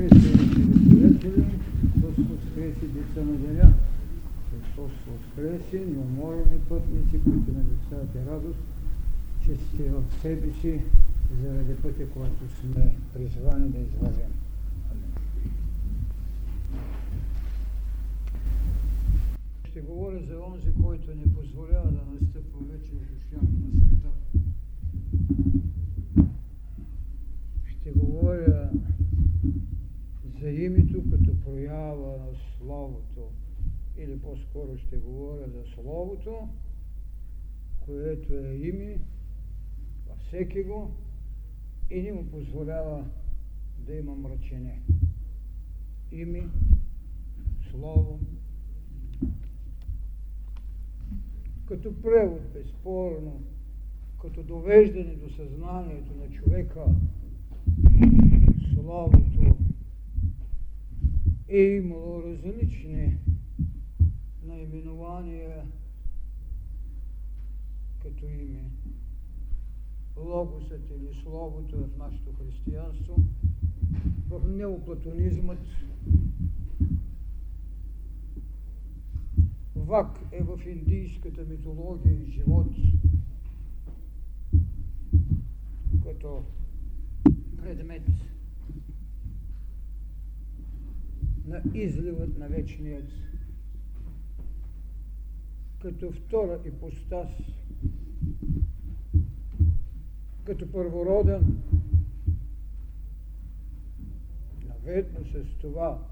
Воскресе, Приятели, Христос воскресе, деца на деня, Христос воскресе, неуморени пътници, които навещавате радост, че сте в себе си заради пътя, който сме призвани да извървим. Ще говоря за онзи, който не позволява да настъпва вече обещанието на света. Ще говоря за името като проява на Словото, или по-скоро ще говоря за Словото, което е име във всекиго и не му позволява да има мрачене. Име, Слово. Като превод, безспорно, като довеждане до съзнанието на човека, Словото е имало различни наименования като име. Логосът или Словото в нашето християнство, в неоплатонизмът. Вак е в индийската митология и живот, като предмет на изливът на вечният, като втора ипостас, като първороден, наведно с това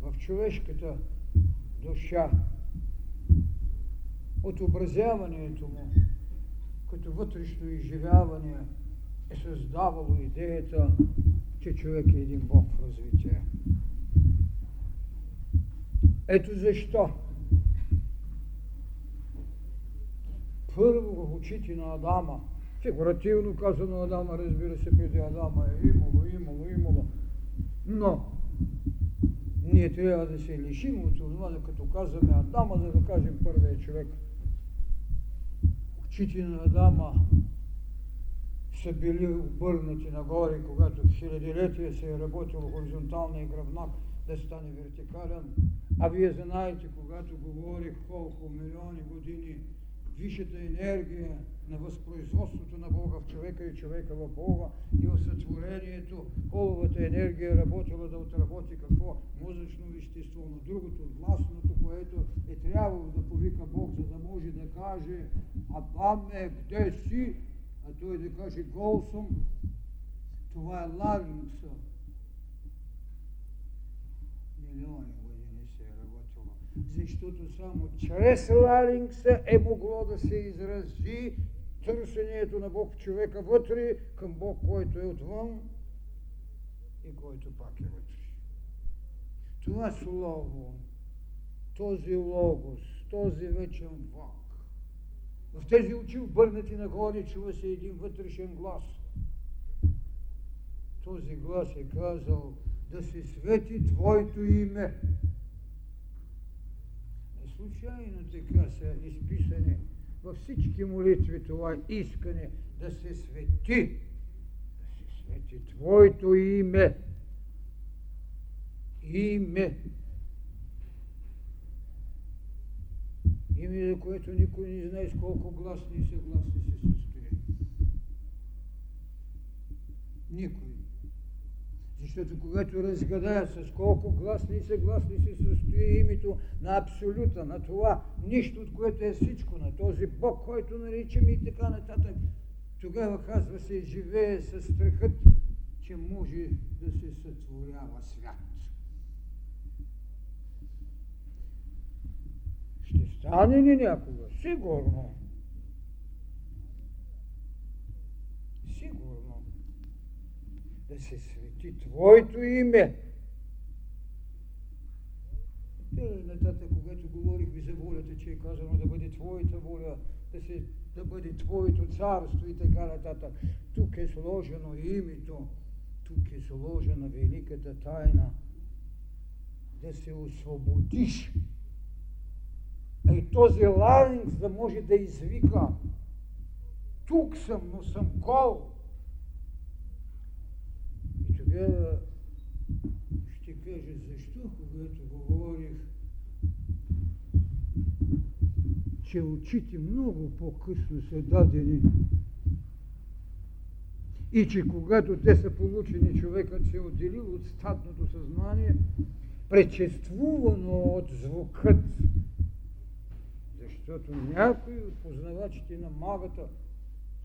в човешката душа, отобразяването му като вътрешно изживяване е създавало идеята, че човек е един Бог в развитие. Ето защо първо в очите на Адама, фигуративно казано Адама, разбира се, преди Адама е имало, но ние трябва да се лишим от това, като казваме Адама, за да кажем първия човек. Очите на Адама са били обърнати нагоре, когато в хилядилетия се е работил хоризонталния гръбнак да стане вертикален. А вие знаете, когато говорих колко милиони години висшата енергия на възпроизводството на Бога в човека и човека в Бога и в сътворението, холовата енергия работила да отработи какво? Мозъчно вещество, но другото, гласното, което е трябвало да повика Бог, за да може да каже Адаме, къде си? А той да каже гол съм. Това е ларинкса. Милиони години се е работило, защото само чрез ларинкса е могло да се изрази търсението на Бог в човека вътре към Бог, който е отвън и който пак е вътре. Това слово, този логос, този вечен Бог, в тези очи обърнати нагоре чува се един вътрешен глас. Този глас е казал да се свети твоето име. Не случайно така са изписани във всички молитви това искане да се свети. Да се свети твоето име. Име. Име, за което никой не знае с колко гласни и съгласни се състои. Никой. Защото когато разгадаят с колко гласни и съгласни се състои името на абсолюта, на това нищо, от което е всичко, на този Бог, който наричаме и така нататък, тогава казва се живее със страхът, че може да се сътворява свят. Ще стане ли някога? Сигурно. Сигурно. Да се свети твоето име. Нататък, когато говорихме за волята, че е казано да бъде твоята воля, да бъде твоето царство и така нататък. Тук е сложено името, тук е сложена великата тайна. Да се освободиш. А и този ларинкс да може да извика тук съм, но съм кол. И което говорих, че очите много по-късно са дадени и че когато те са получени, човекът се отделил от статното съзнание, предшествувано от звукът, защото някои от познавачите на магата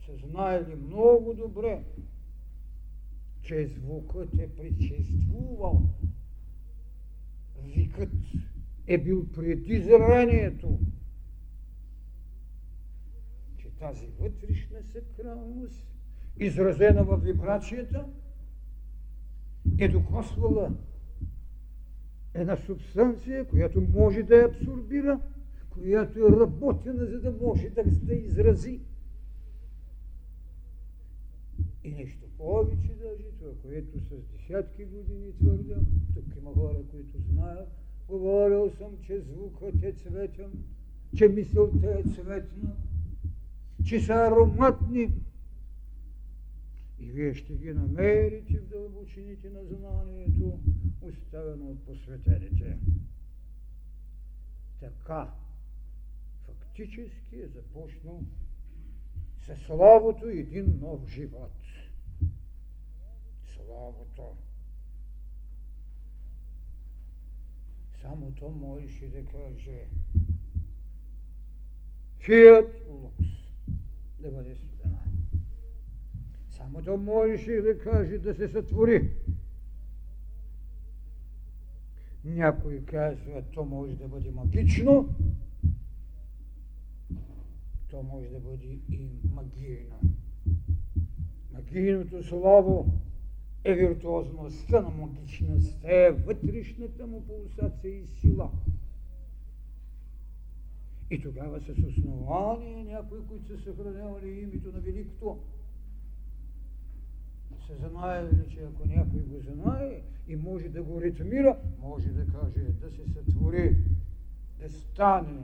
са знаели много добре, че звукът е предшествувал, викът е бил преди зарението, че тази вътрешна сакралност, изразена във вибрацията, е докосвала една субстанция, която може да я абсорбира, която е работена, за да може да се изрази. И нещо повече даже, това, което с десятки години твърдя, тук има хора, които знаят, говорил съм, че звукът е цветен, че мисълта е цветна, че са ароматни. И вие ще ги намерите в дълбочините на знанието, оставено от посветените. Така фактически е започнал със славото един нов живот. Славото. Само то можеше да каже фиат лукс, да бъде студена. Само то можеше да каже да се сътвори. Някои казват, то може да бъде магично, то може да бъде и магийно. Магийното слово е виртуозността на магичността, е вътрешната му пулсация и сила. И тогава с основание някои, които са съхранявали името на Великото, се знаели, че ако някой го знае и може да го ритмира, може да каже да се сътвори, да стане.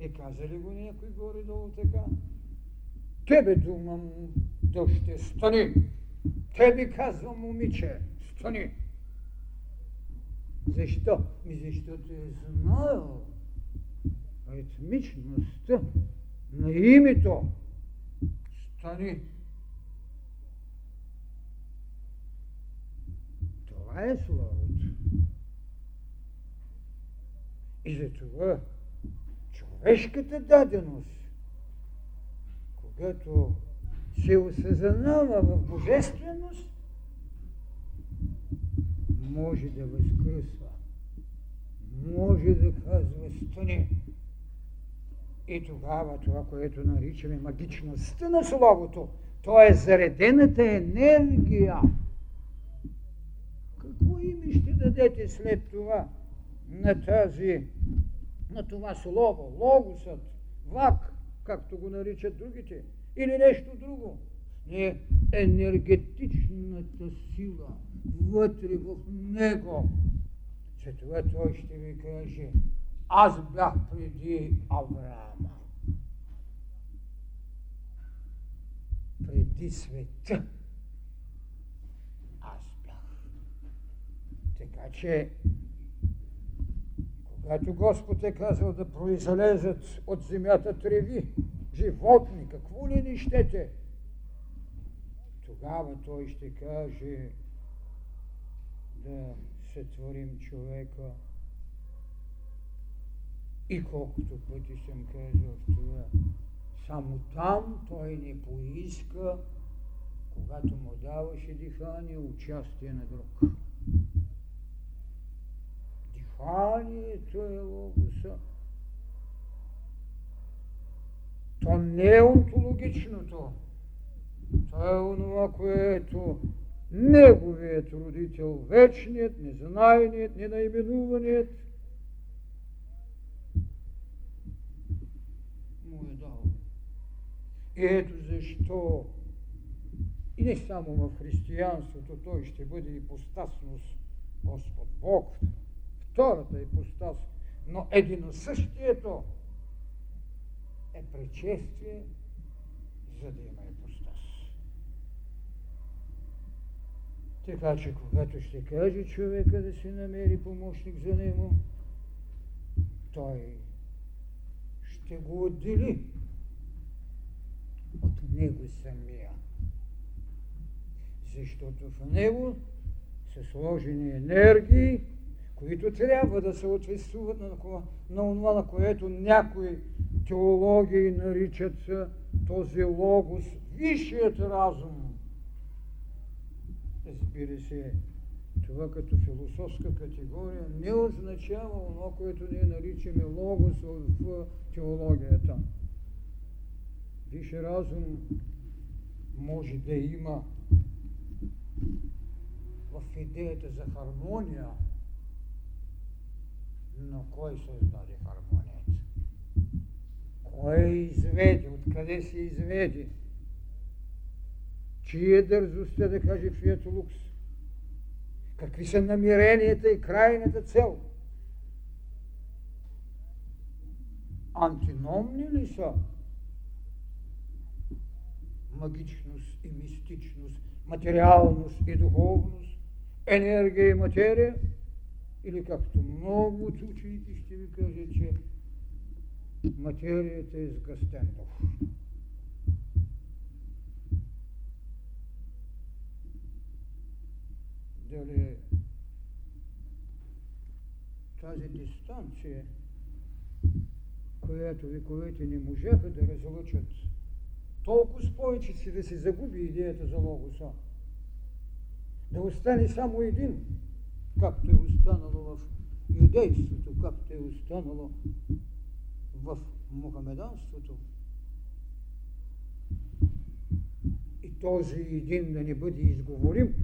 Е, каза ли го някой горе-долу така? Тебе думам, дъще, стани! Тебе казвам, момиче, стани! Защо? И защото е знал ритмичността на името. Стани! Това е славото. И затова човешката даденост, когато се осъзнава в божественост, може да възкръсва, може да казва стани. И тогава това, което наричаме магичността на словото, то е заредената енергия. Какво име ще дадете след това на това слово, логосът, вак, както го наричат другите, или нещо друго? Не, енергетичната сила вътре в него. Затова той ще ви каже, аз бях преди Авраама, преди света. Така че, когато Господ е казал да произлезат от земята треви, животни, какво ли не щете, тогава той ще каже да сътворим човека. И колкото пъти съм казал това, само там той не поиска, когато му даваше дихание, участие на друг. Диханието е логоса. То не е онтологичното. То е онова, което неговият родител, вечният, незнайният, ненаименуваният му е дал. И ето защо и не само в християнството той ще бъде ипостасност Господ Бог, втората ипостас, но единосъщието е предшествие, за да има ипостас. Така че, когато ще каже човека да си намери помощник за него, той ще го отдели от него самия. Защото в него са сложени енергии, които трябва да съответствуват на онова, на което някои теологии наричат този логос, висшият разум. Разбира се, това като философска категория не означава онова, което ние наричаме логос в теологията. Висши разум може да има в идеята за хармония, но кой създаде хармонията? Кой изведе? Откъде се изведе? Чие дързостта да каже фиат лукс? Какви са намеренията и крайната цел? Антиномни ли са магичност и мистичност, материалност и духовност, енергия и материя? Или както много от учените ще ви кажат, че материята е сгъстен дух. Дали тази дистанция, която вековете не можаха да разлучат, толкова повече си да се загуби идеята за логоса, да остане само един, както е останало в юдейството, както е останало в мухамеданството. И този един да не бъде изговорим,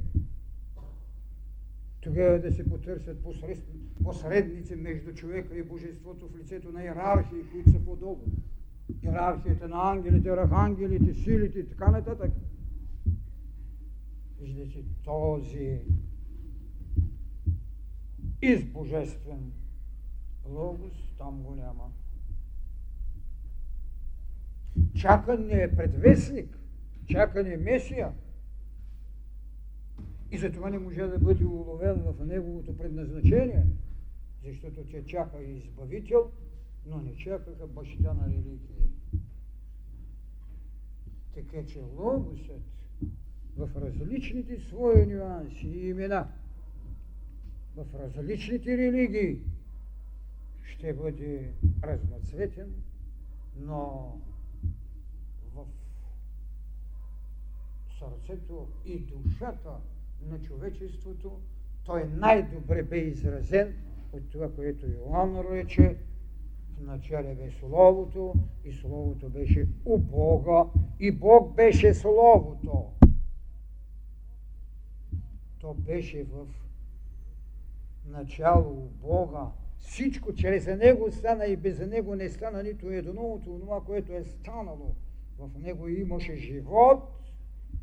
тогава да се потърсят посредници между човека и божеството в лицето на иерархии, които са подобни. Иерархията на ангелите, архангелите, силите и така нататък. Виждате, този избожествен логос там го няма. Чакан е предвестник, чакан е месия и затова не може да бъде уловен в неговото предназначение, защото те чака и избавител, но не чакаха баща на религия. Така че логосът в различните свои нюанси и имена в различните религии ще бъде разноцветен, но в сърцето и душата на човечеството той най-добре бе изразен от това, което Йоан рече: в начале бе Словото и Словото беше у Бога и Бог беше Словото. То беше в начало Бога. Всичко чрез него стана и без него не стана нито едно от това, което е станало. В него имаше живот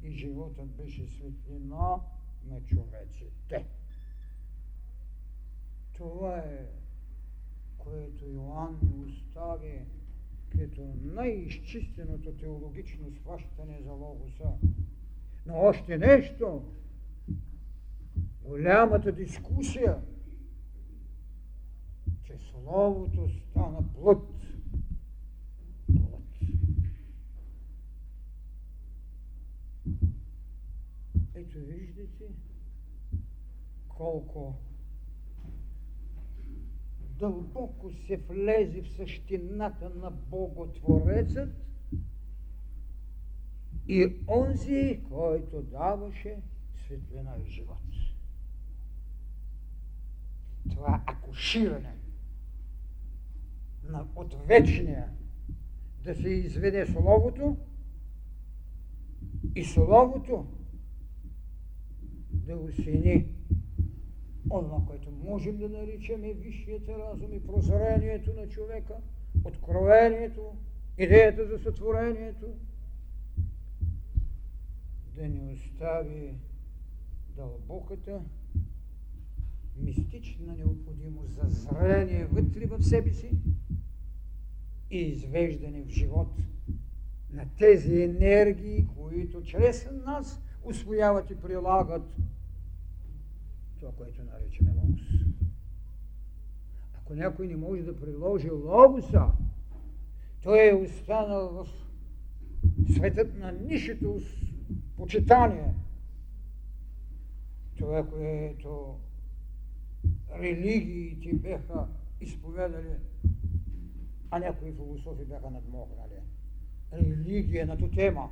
и животът беше светлина на човечите. Това е, което Йоан ни остави като най-изчистеното теологично схващане за логоса. Но още нещо. Голямата дискусия, че Словото стана плът. Ето виждате колко дълбоко се влезе в същината на Боготворецът и онзи, който даваше светлина и живот. Това акуширане на отвечния да се изведе Словото и Словото да осени онова, което можем да наричаме висшият разум и прозрението на човека, откровението, идеята за сътворението, да ни остави дълбоката мистична необходимост за зрение вътре в себе си и извеждане в живот на тези енергии, които чрез нас усвояват и прилагат това, което наричаме логос. Ако някой не може да приложи логоса, той е останал в светът на нишето почитание. Това, което религиите бяха изповедали, а някои философи бяха надмогнали. Религия на тотема,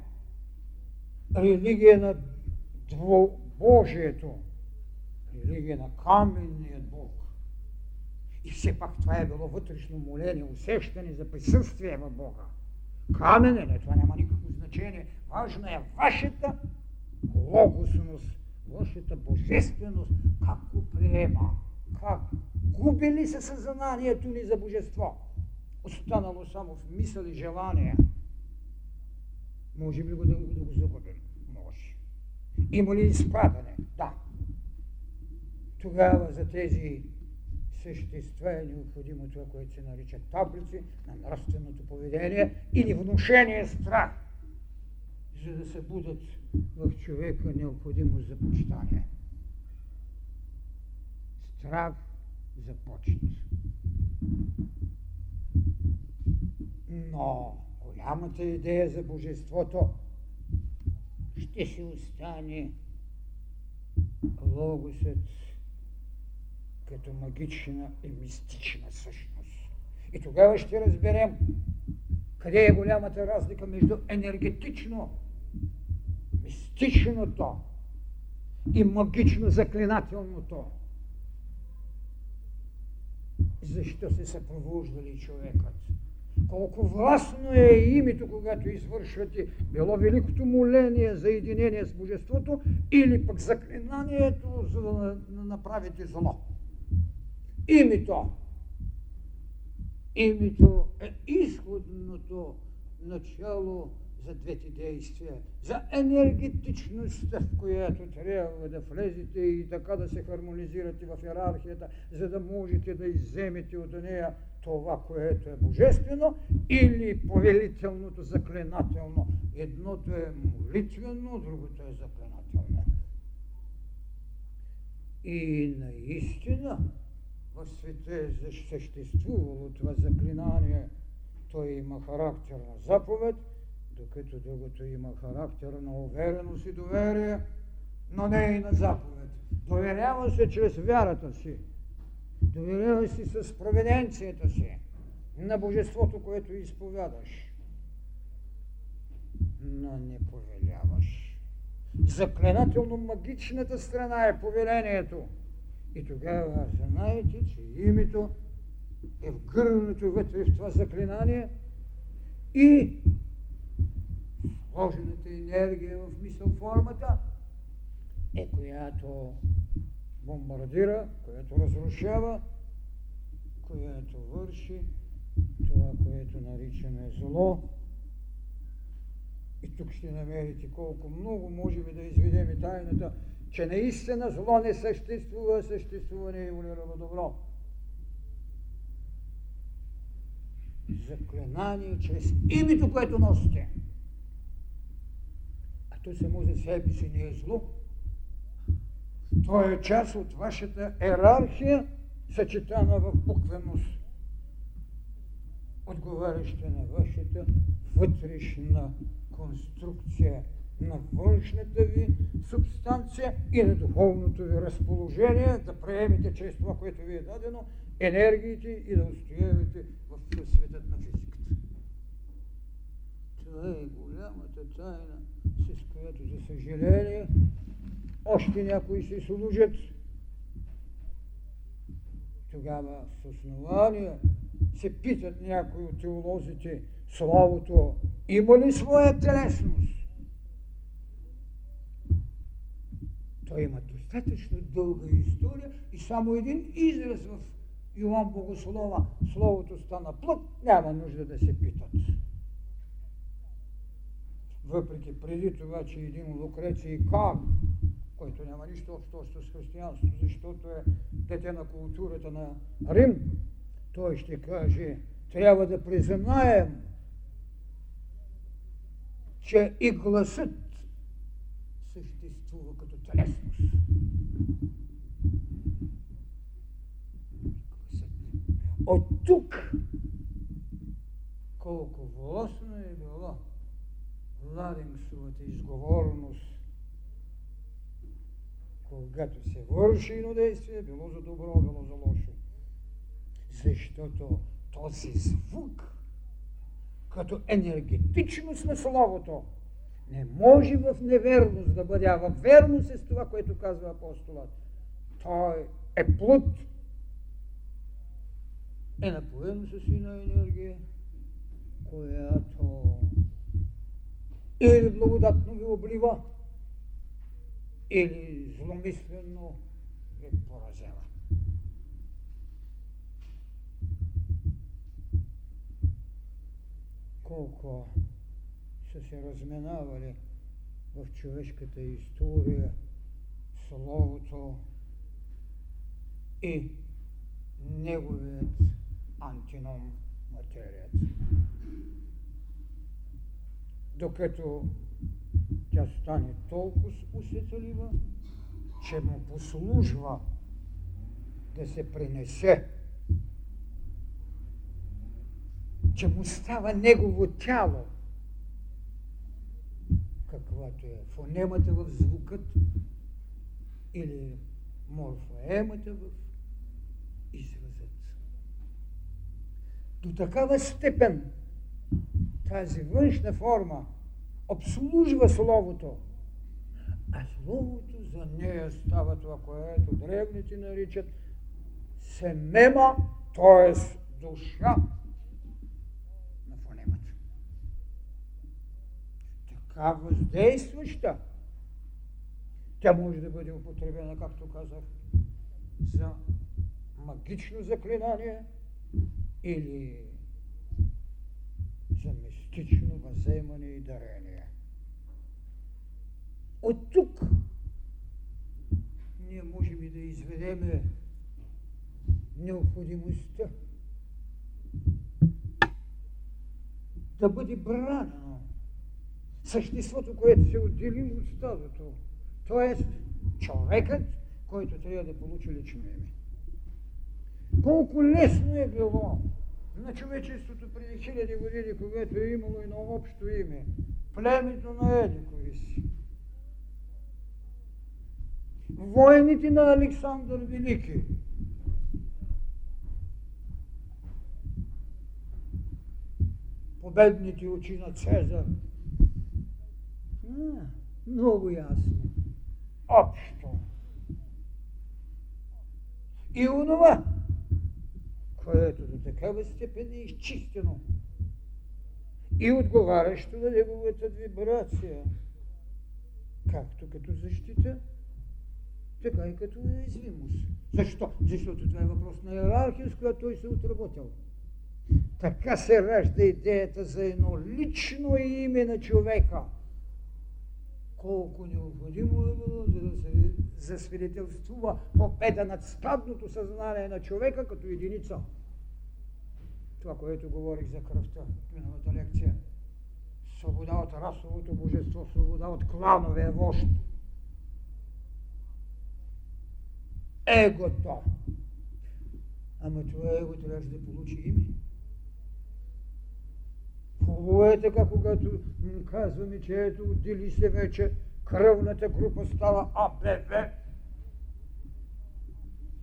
религия на двубожието, религия на каменния бог. И все пак това е било вътрешно моление, усещане за присъствие в Бога. Каменене, това няма никакво значение. Важна е вашата логосност, вашата божественост, как го приема, как губи ли се съзнанието ни за божество. Останало само в мисъл и желание. Може ли го да го загубим? Може. Има ли изпадане? Да. Тогава за тези същества е необходимо това, което се нарича таблици на нравственото поведение или внушение страх, за да се будат в човека необходимост за почитание. Страх за почет. Но голямата идея за божеството ще си остане логосът като магична и мистична същност. И тогава ще разберем къде е голямата разлика между енергетично, мистичното и магично заклинателното. Защо се съпровождали човекът? Колко властно е името, когато извършвате било великото моление за единение с божеството или пък заклинанието, за да направите зло. Името е изходното начало за двете действия, за енергетичността, в която трябва да влезете и така да се хармонизирате в йерархията, за да можете да изземете от нея това, което е божествено, или повелителното, заклинателно. Едното е молитвено, другото е заклинателно. И наистина в света съществувало това заклинание. То има характер на заповед, докато другото има характер на увереност и доверие, но не и на заповед. Доверява се чрез вярата си. Доверява си с провиденцията си на божеството, което изповядаш, но не повеляваш. Заклинателно магичната страна е повелението. И тогава знаете, че името е вгърнато вътре в това заклинание и вложената енергия в мисъл формата е която бомбардира, която разрушава, която върши това, което наричаме зло. И тук ще намерите колко много можем да изведем и тайната, че наистина зло не съществува, съществуване еволюирало добро. Заклинание чрез името, което носите. А то само за себе си не е зло. То е част от вашата йерархия, съчетана в буквеност, отговаряща на вашата вътрешна конструкция, на външната ви субстанция и на духовното ви разположение, да приемете чрез това, което ви е дадено, енергиите и да устоявате в светът на физиката. Това е голямата тайна, с която, за съжаление, още някои се служат. Тогава с основание се питат някои от теолозите, словото има ли своя телесност? Той има достатъчно дълга история и само един израз в Йоан Богослова. Словото стана плът, няма нужда да се питат. Въпреки преди това, че един Лукреций Кар, който няма нищо общо с християнството, защото е дете на културата на Рим, той ще каже, трябва да признаем, че и гласът съществува като телесност. неговата изговорност, когато се върши едно действие, било за добро, било за лошо. Защото този звук, като енергетичност на словото, не може в неверност да бъде, а в верност е с това, което казва апостолът. Той е плод, е напоен със сина енергия, която или благодатно ви облива, или зломислено ви поразява. Колко са се разминавали в човешката история словото и неговият антином материята. Докато тя стане толкова усетлива, че му послужва да се принесе, че му става негово тяло, каквато е фонемата в звукът или морфоемата в изразът. До такава степен тази външна форма обслужва словото, а словото за нея става това, което древните наричат семема, т.е. душа на фонемата. Така въздействаща, тя може да бъде употребена, както казах, за магично заклинание или за мистично въземане и дарение. От тук ние можем и да изведеме необходимостта да бъде бранено съществото, което се отдели от стадото, т.е. човекът, който трябва да получи лично име. Колко лесно е било на човечеството преди хиляди години, когато е имало едно общо име, племето на едикови си. Войните на Александър Велики. Победните очи на Цезар. Много ясно. Общо. И онова, което до такава степен е изчистено и отговарящо на неговата вибрация, както като защита, така и като уязвимост. Защо? Защото това е въпрос на иерархия, с която той се отработил. Така се ражда идеята за едно лично име на човека. Колко необходимо е било, за да се засвидетелствува победа над стадното съзнание на човека като единица. Това, което говорих за кръвта в миналата лекция. Свобода от расовото божество, свобода от кланове, вожд. Егото. Ама това его трябваше да получи име. Хубаво е така, когато казваме, че ето отдели се вече, кръвната група става АБВ.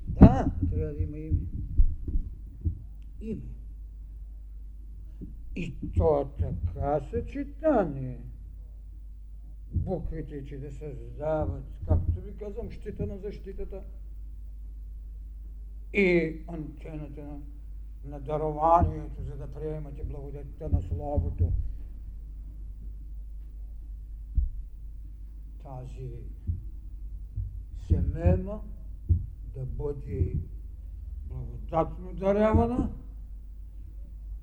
Да, трябва да има име. Име. И то така съчетание. Буквите, че да създават, както ви казвам, щита на защитата и антената на дарованието, за да приемате благодатта на Словото. Тази семена да бъде благодатно дарявана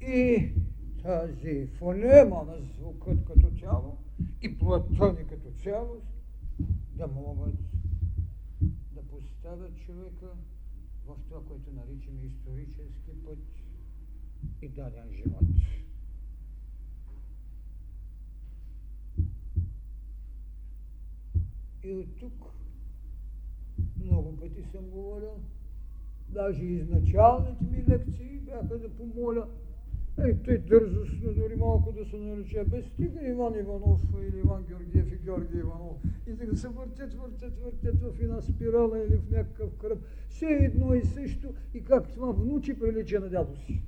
и тази фонема на звукът като цяло и плътта ни като цялост да могат да поставят човека в това, което наричаме исторически път и даден живот. И от тук много пъти съм говорил, даже изначалните ми лекции бяха да помоля Ей, той дързостно, дори малко да се нарече, без стига Иван Иванов или Иван Георгиев и Георги Иванов. И така се въртят в една спирала или в някакъв кръг. Все едно и също, и как това внучи прилича на дядо си.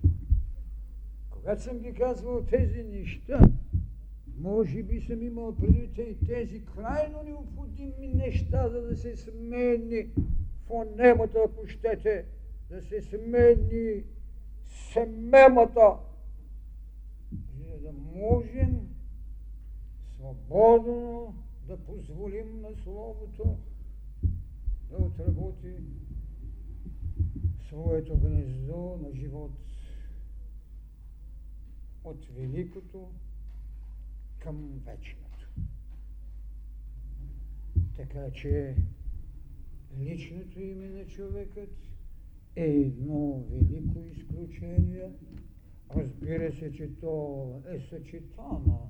Когато съм ги казвал тези неща, може би съм имал предвид и тези крайно необходими неща, за да се смени фонемата, ако щете, да се смени семемата, за да можем свободно да позволим на словото да отработи своето гнездо на живот от великото към вечното. Така че личното име на човекът е едно велико изключение. Разбира се, че то е съчетано,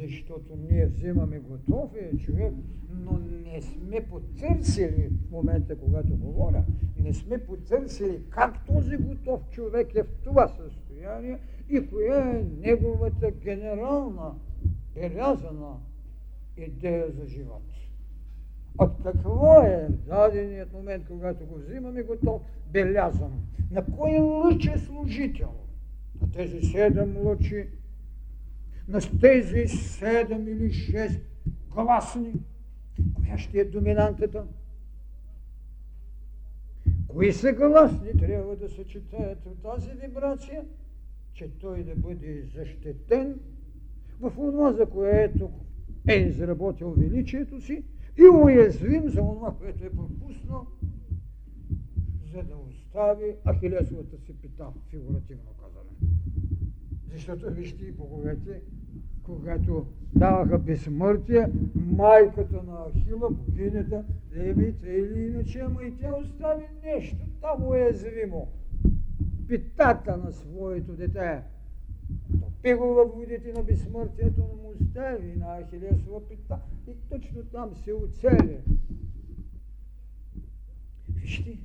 защото ние вземаме готовия човек, но не сме потърсили в момента, когато говоря, не сме потърсили как този готов човек е в това състояние и коя е неговата генерална, белязана идея за живот. От какво е в даденият момент, когато го взимаме готов, белязан? На кой лъч е служител? На тези 7 лъчи, на тези 7 или 6 гласни, коя ще е доминантата? Кои са гласни трябва да се четаят от тази вибрация, че той да бъде защитен в това, за което е изработил величието си, и уязвим за това, което е пропуснал, за да остави ахилесовата си пета, фигуративно казано. Защото вижте и боговете, когато даваха безсмъртие, майката на Ахила, богинята, левица или иначе, ама и тя остави нещо там уязвимо. Питата на своето дете. Топи го във водите на безсмъртието, но му остави на Ахилесова пита и точно там се оцели. Вижте,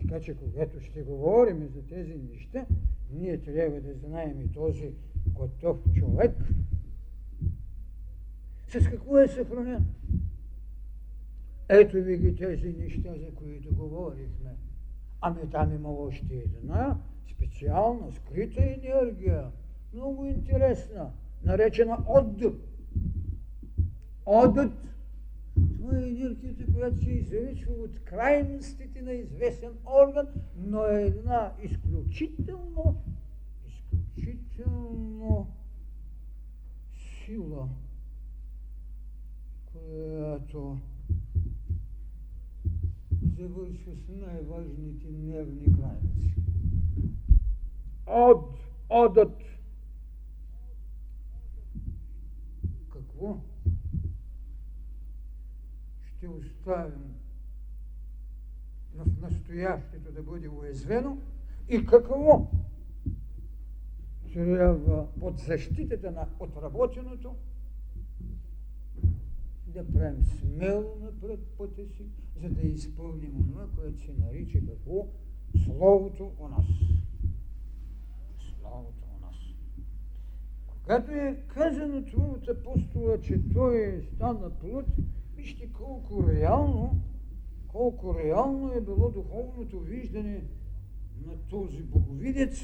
така че когато ще говорим за тези неща, ние трябва да знаем и този готов човек с какво е съхранен. Ето ви ги тези неща, за които говорихме. Ами там има още една специална, скрита енергия, много интересна, наречена отдъп. Одът, това е енергията, която се излъчва от крайностите на известен орган, но е една изключително сила, която завършва с най-важните нервни крайници. Одът. Какво ще оставим в настоящето да бъде уязвено и какво трябва под защитата на отработеното да правим смело напред пътя си, за да изпълним онова, което се нарича какво? Словото у нас. Словото у нас. Когато е казано това от апостола, че той стана плът, вижте колко реално е било духовното виждане на този боговидец,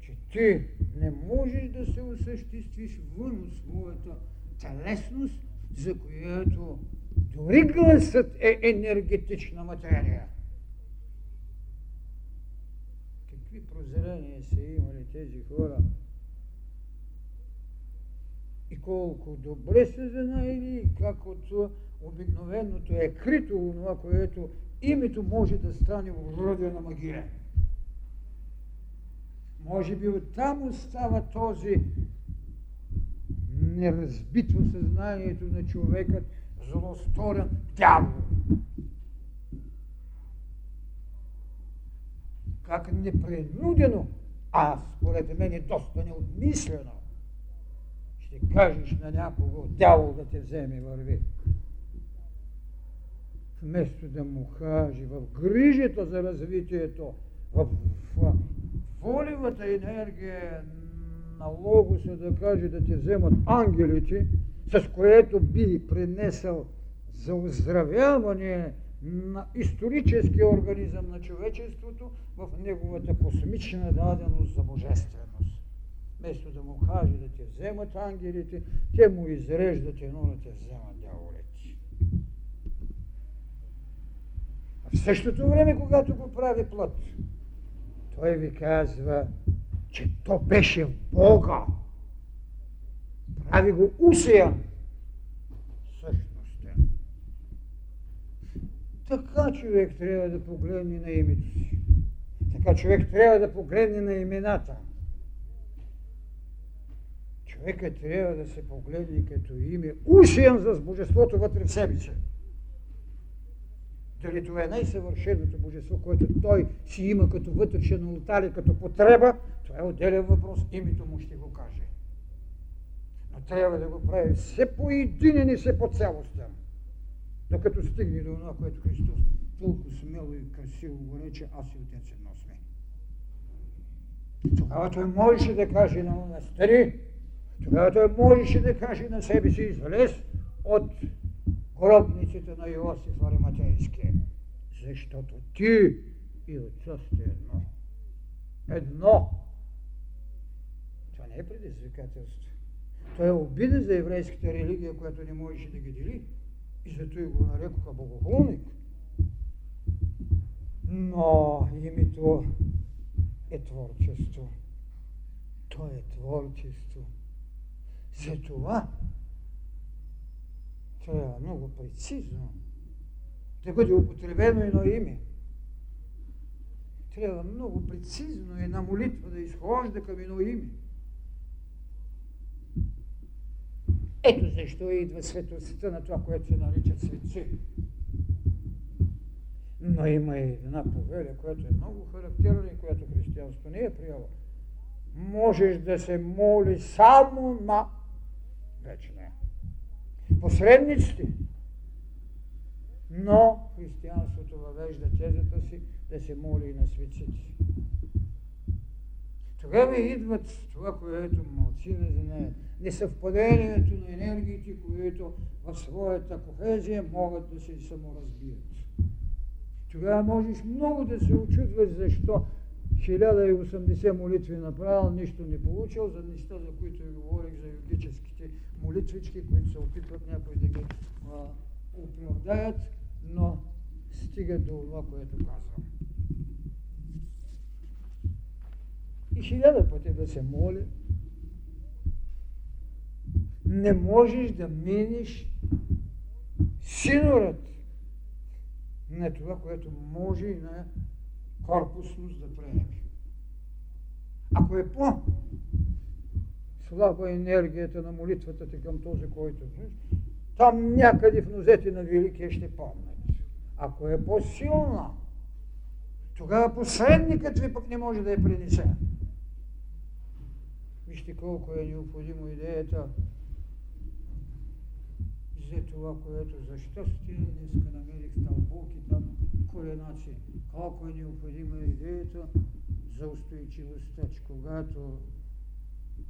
че ти не можеш да се осъществиш вън своята телесност, за която дори гласът е енергетична материя. Какви прозрения са имали тези хора и колко добре са знаели и как от обикновеното е крито това, което името може да стане уродена на магия. Може би оттам остава този неразбито съзнанието на човекът, злосторен дявол. Как непринудено, а според мен е доста необмислено, ще кажеш на някого дявол да те вземе върви. Вместо да му каже в грижата за развитието, в волевата енергия на Логоса да каже да те вземат ангелите, с което би принесъл за оздравяване на историческия организъм на човечеството в неговата космична даденост за божественост. Вместо да му каже да те вземат ангелите, те му изреждат едно да те вземат дяволите. А в същото време, когато го прави плът, той ви казва, че то беше в Бога. Прави го усеян същността. Така човек трябва да погледне на името си. Така човек трябва да погледне на имената. Човекът трябва да се погледне като име усеян с божеството вътре в себе си. Дали това е най-съвършеното божество, което той си има като вътрешен алтар и като потреба, това е отделен въпрос, името му ще го каже. Но трябва да го прави все по-единен и все по-цялостен. Докато стигне до това, което Христос толкова смело и красиво го рече, аз и Отец едно сме. Тогава той можеше да каже на монастири, тогава той можеше да каже на себе си, излез от гробницата на Йосиф Ариматейския, защото ти и отца сте едно. Едно. Това не е предизвикателство. Това е обида за еврейската религия, която не можеше да ги дели. И зато и го нарекоха богохулник. Но името е творчество. То е творчество. Затова трябва много прецизно да бъде употребено едно име. Трябва много прецизно една молитва да изхожда към едно име. Ето защо идва светостта на това, което се наричат светци. Но има и една повеля, която е много характерна и която християнството не е приело. Можеш да се моли само на вечния. Посредниците. Но християнството въвежда тезата си да се моли и на светците. Тогава идват това, което малцина знаят. Несъвпадението на енергиите, които в своята кохезия могат да се саморазбият. Тогава можеш много да се очудваш защо 1080 молитви направил, нищо не получил, за неща, за които ви говорих, за юридическите молитвички, които се опитват някой да ги оправдаят, но стигат до това, което казвам. И 1000 пъти да се моля, не можеш да минеш синорът на това, което може и на корпусност да приеме. Ако е по-слаба енергията на молитвата ти към този, който слушаш, там някъде в нозете на Великия ще помнят. Ако е по-силна, тогава посредникът ви пък не може да я принесе. Вижте колко е необходимо идеята за това, което за щастие днеска намерих дълбоки там коренаци. Колко е необходима идеята за устойчивостта, че когато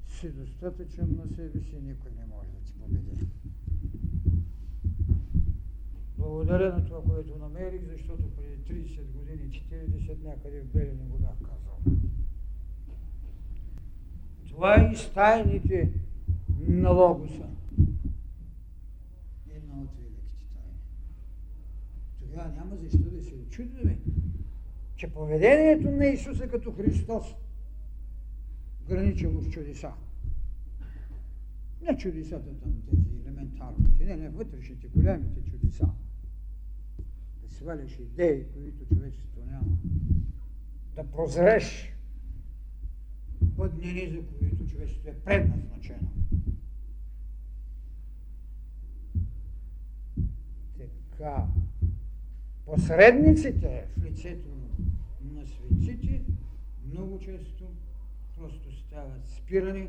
си достатъчен на себе си, никой не може да ти победи. Благодаря на това, което намерих, защото преди 30 години, 40 някъде в Белене го бях казал. Това е из тайните на Логоса. Една от великите тайни. Тогава няма защо да се очудваме, че поведението на Исуса като Христос граничало с чудеса. Не чудесата там, тези елементарните, не вътрешните, голямите чудеса. Да сваляш идеи, които човечеството няма. Да прозреш бъднини, за които човечеството е предназначено. Така, посредниците в лицето на светците много често просто стават спирани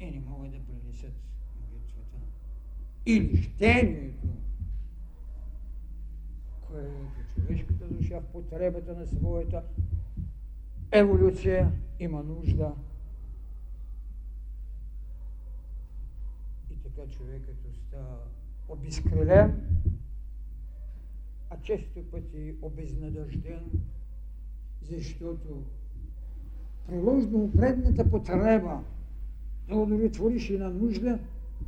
и не могат да принесат молитвата. Или щението, което човешката душа в потребата на своята еволюция има нужда. И така човекът остава обезкрилен, а често пъти обезнадъжден, защото приложно предната потреба да удовлетвориш една нужда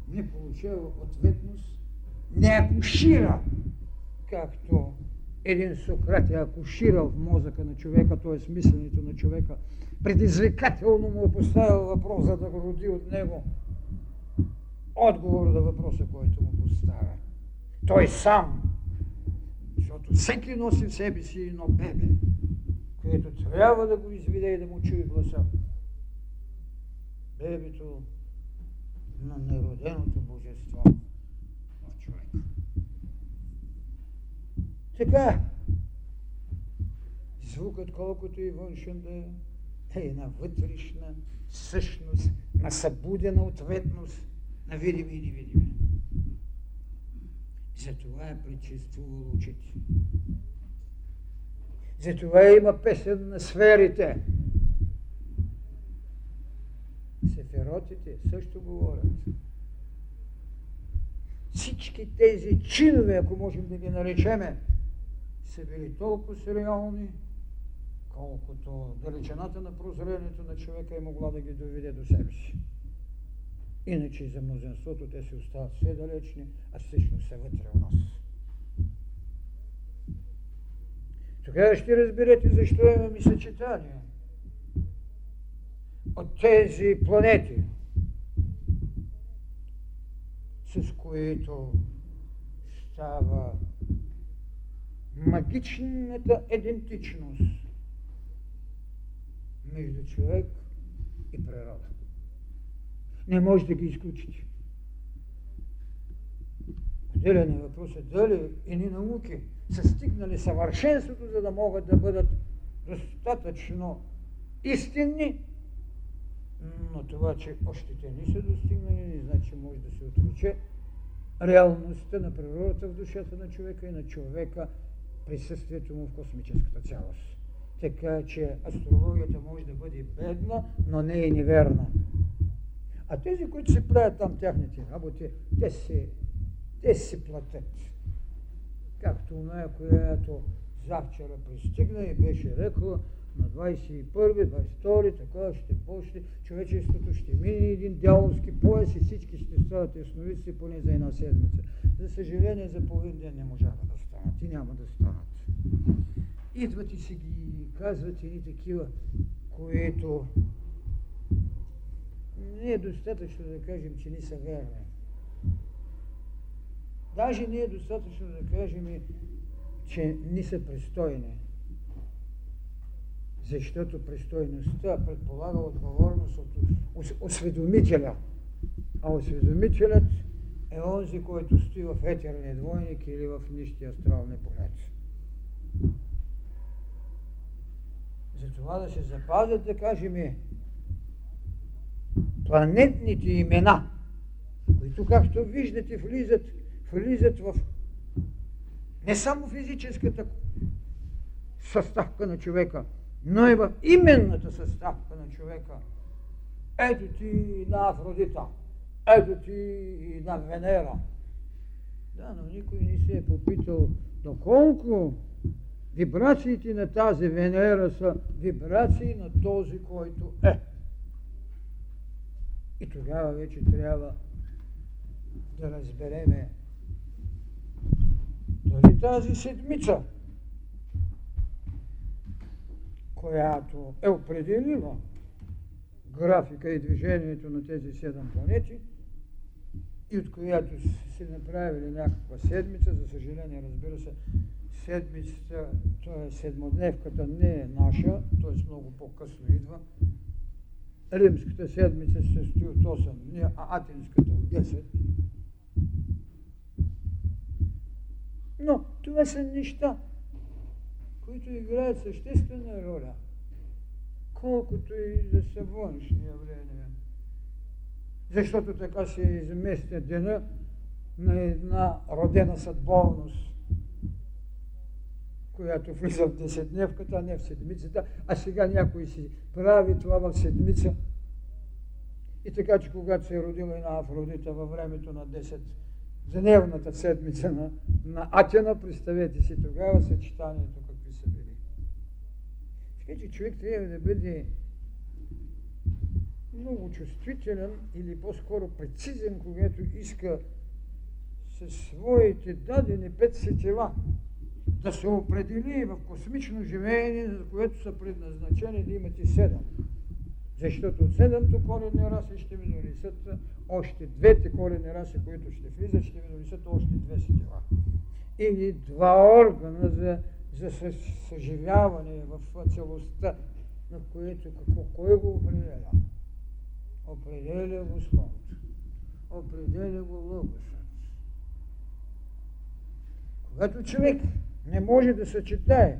не получава ответност, не акушира, както един Сократ е акуширал в мозъка на човека, т.е. мисленето на човека. Предизвикателно му е поставил въпрос, за да роди от него отговор на въпроса, който му поставя. Той сам, защото всеки носи в себе си едно бебе, което трябва да го изведе и да му чуе гласа. Бебето на нероденото божество в човека. Така, звукът, колкото и външен да е, е една вътрешна същност, на събудена ответност на видими и невидими. Затова е предшествувало учите. Затова има песен на сферите. Сеферотите също говорят. Всички тези чинове, ако можем да ги наречеме, са били толкова сериални, колкото далечината на прозрението на човека е могла да ги доведе до себе си. Иначе за мнозинството те се остават все далечни, а всъщност са вътре в нас. Тогава ще разберете защо имаме съчетания от тези планети, с които става магичната идентичност между човек и природа. Не може да ги изключите. Отделен е въпросът дали едни науки са стигнали съвършенството, за да могат да бъдат достатъчно истинни, но това, че още те не са достигнали, не значи, че може да се отрече реалността на природата в душата на човека и на човека присъствието му в космическата цялост. Така че астрологията може да бъде бедна, но не и неверна. А тези, които се правят там тяхните работи, те си платят. Както оная, която завчера пристигна и беше рекла, на 21-ви, 22-ри, така ще почне, човечеството ще мине един дяволски пояс и всички ще стават ясновидци поне за една седмица. За съжаление, за половин ден не можаха да станат и няма да станат. Идват и си ги казват едни такива, които не е достатъчно да кажем, че не са верни. Даже не е достатъчно да кажем, че не са пристойни. Защото пристойността предполага отговорност от осведомителя. А осведомителят е онзи, който стои в етерния двойник или в нищи астрални полет. Затова да се запазят, да кажем, планетните имена, които, както виждате, влизат в не само физическата съставка на човека, но и в именната съставка на човека. Ето ти на Афродита, ето ти на Венера. Да, но никой не се е попитал доколко вибрациите на тази Венера са вибрации на този, който е. И тогава вече трябва да разбереме дали тази седмица, която е определила графика и движението на тези 7 планети и от която се направили някаква седмица. За съжаление, разбира се, седмицата, т.е. седмодневката не е наша, т.е. много по-късно идва. Римската седмица се състои от 8 дни, а атинската от 10. Но това са неща, които играят съществена роля, колкото и да са външни явления. Защото така се изместя деня на една родена съдбовност, която влиза в 10-дневката, а не в седмицата, а сега някой си прави това в седмица. И така, че когато се е родила една Афродита във времето на 10-дневната седмица на Атена, представете си тогава съчетанието какви са били. Така че човек трябва да бъде много чувствителен или по-скоро прецизен, когато иска със своите дадени 5 сетила да се определи в космично живеене, за което са предназначени да имате 7. Защото от 7-то коренни раси ще ви донесат още двете коренни раси, които ще влизат, ще ви донесат още 2 сетила. Или 2 органа за съживяване в целостта, на което кой го определя? Определя го Словото. Определя го Логоса. Когато човек не може да съчетае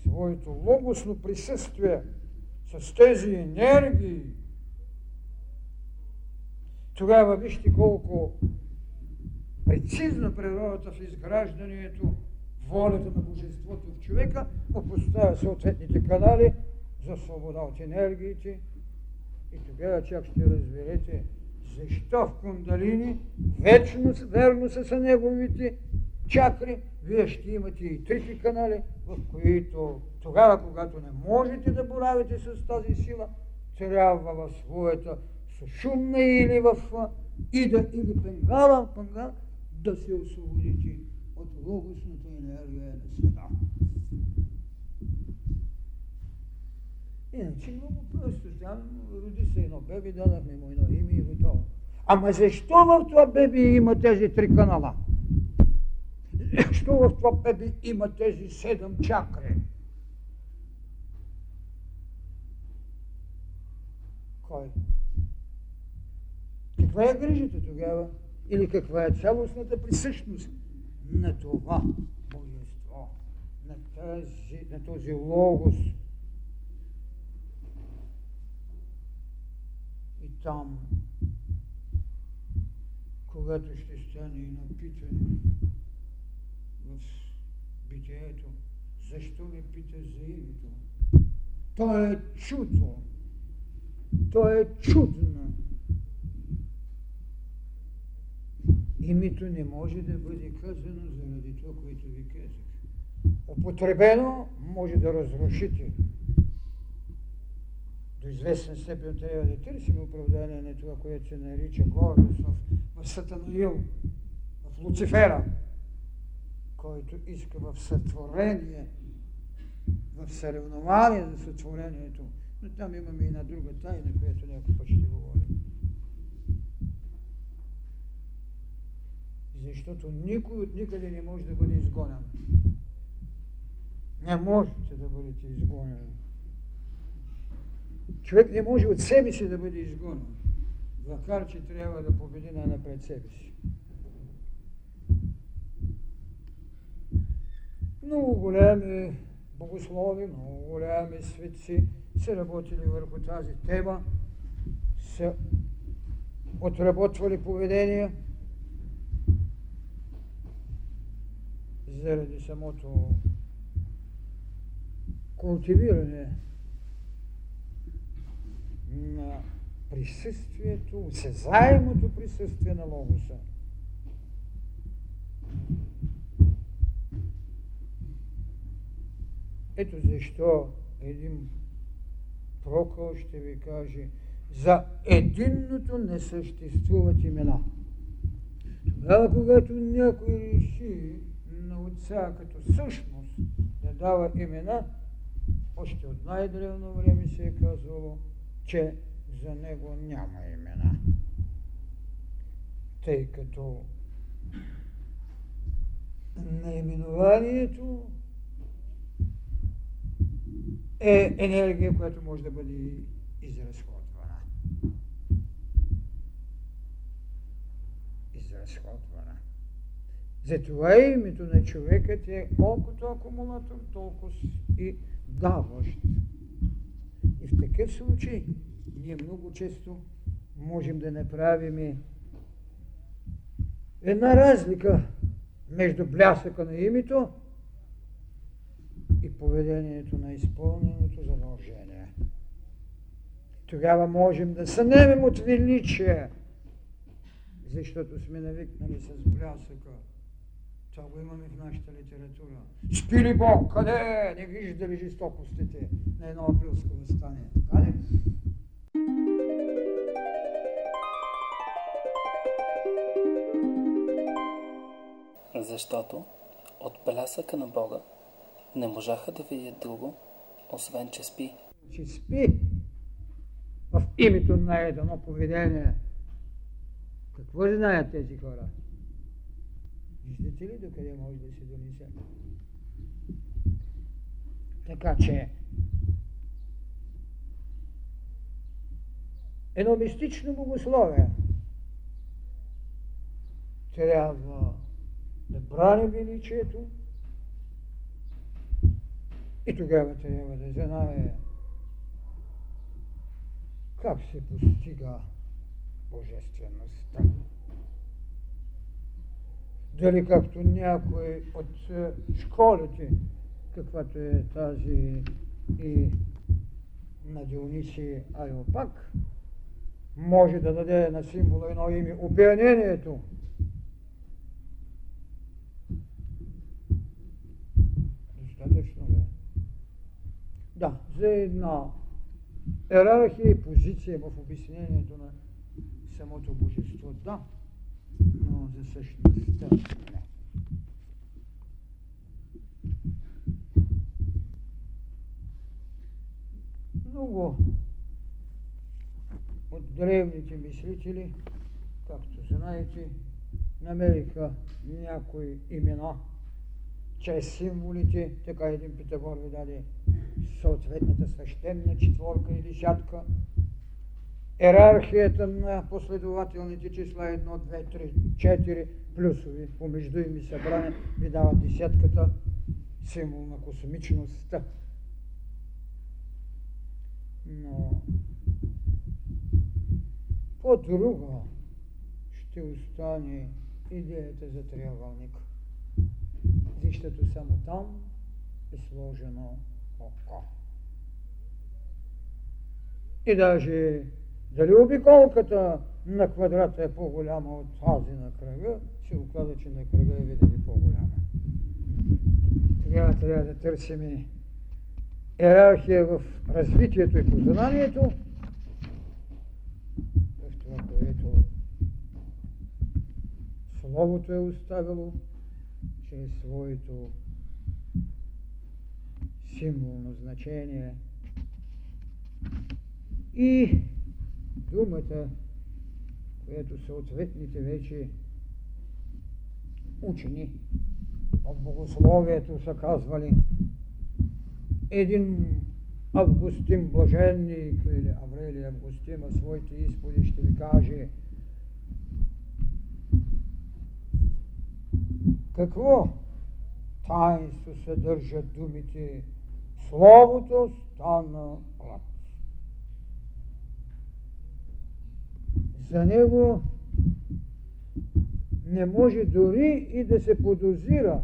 своето логосно присъствие с тези енергии, тогава вижте колко прецизна природата в изграждането, волята на Божеството в човека, опоставя съответните канали за свобода от енергиите. И тогава чак ще разберете защо в Кундалини вечно верно са неговите чакри, вие ще имате и трите канали, в които тогава, когато не можете да боравите с тази сила, трябва в своята Сушумна или в Ида или Пенгала да се освободите от логосната енергия на света. Иначе много просто, там роди се едно бебе, дадахме му едно име и готово. Ама защо в това бебе има тези 3 канала? Защо в това бебе има тези 7 чакри? Кой? Каква е грижата тогава? Или каква е цялостната присъщност на това Божество, на този Логос? И там, когато ще стане и напитане в битието, защо ме питаш за името? То е чудо! То е чудно! Името не може да бъде казано заради това, което ви казах. Употребено може да разрушите. До известна степен трябва да търсим оправдание на това, което се нарича гордост в Сатанаил, в Луцифера, който иска в сътворение, в съревнование за сътворението. Но там имаме и една друга тайна, която някой път ще говорим. Защото никой от никъде не може да бъде изгонен. Не можете да бъдете изгонен. Човек не може от себе си да бъде изгонен, макар че трябва да победи напред себе си. Много големи богослови, много големи светци са работили върху тази тема, са отработвали поведение заради самото култивиране на присъствието, осезаемото присъствие на Логоса. Ето защо един прокъл ще ви каже: за единното не съществуват имена. Тогава, когато някой реши на Отца като същност да дава имена, още от най-древно време се е казвало, че за него няма имена. Тъй като наименованието е енергия, която може да бъде изразходвана. Затова името на човекът е колкото акумулатор, толкова и даващ. И в такъв случай ние много често можем да направим една разлика между блясъка на името и поведението на изпълненото задължение. Тогава можем да сънемем от величие, защото сме навикнали с блясъка. Това го имаме в нашата литература. Спили Бог, къде? Не виждали жестокостите на едно априлско въстание. Така ли? Защото от блясъка на Бога не можаха да видят друго, освен че спи. Че спи в името на едно поведение. Какво знаят тези хора? Виждате ли докъде може да се донесе? Така че едно мистично богословие трябва да брани величието и тогава трябва да знае как се постига божествеността. Дали както някой от школите, каквато е тази и на Дионисий Ареопаг, може да даде на символа едно име опиянението. Достатъчно ли? Да, за една иерархия и позиция в обяснението на самото божество, да, но за същността не. Много от древните мислители, както знаете, намериха някои имена чрез символите, така един Питагор ви даде съответната свещена четворка или шатка. Иерархията на последователните числа 1, 2, 3, 4 плюсови, помежду им и събране, ви дава десятката, символ на космичността. Но по-друго ще остане идеята за триъгълник, защото само там е сложено око. И даже дали обиколката на квадрата е по-голяма от тази на кръга, се оказа, че на кръга е видали по-голяма. Тогава трябва да търсим иерархия в развитието и познанието, в това, което Словото е оставило чрез своето символно значение. И думата, която съответните вече учени от богословието са казвали, един Августин Блаженник или Аврелий Августин в своите изповеди ще ви каже какво таинство съдържат думите Словото стана плът. За него не може дори и да се подозира,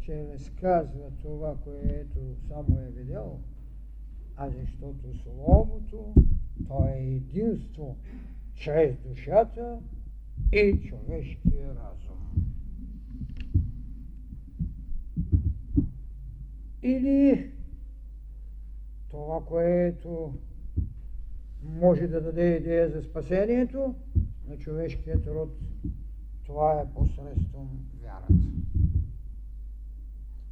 че разказва това, което само е видял, а защото Словото, то е единство чрез душата и човешкия разум. Или това, което може да даде идея за спасението на човешкият род. Това е посредством вярата.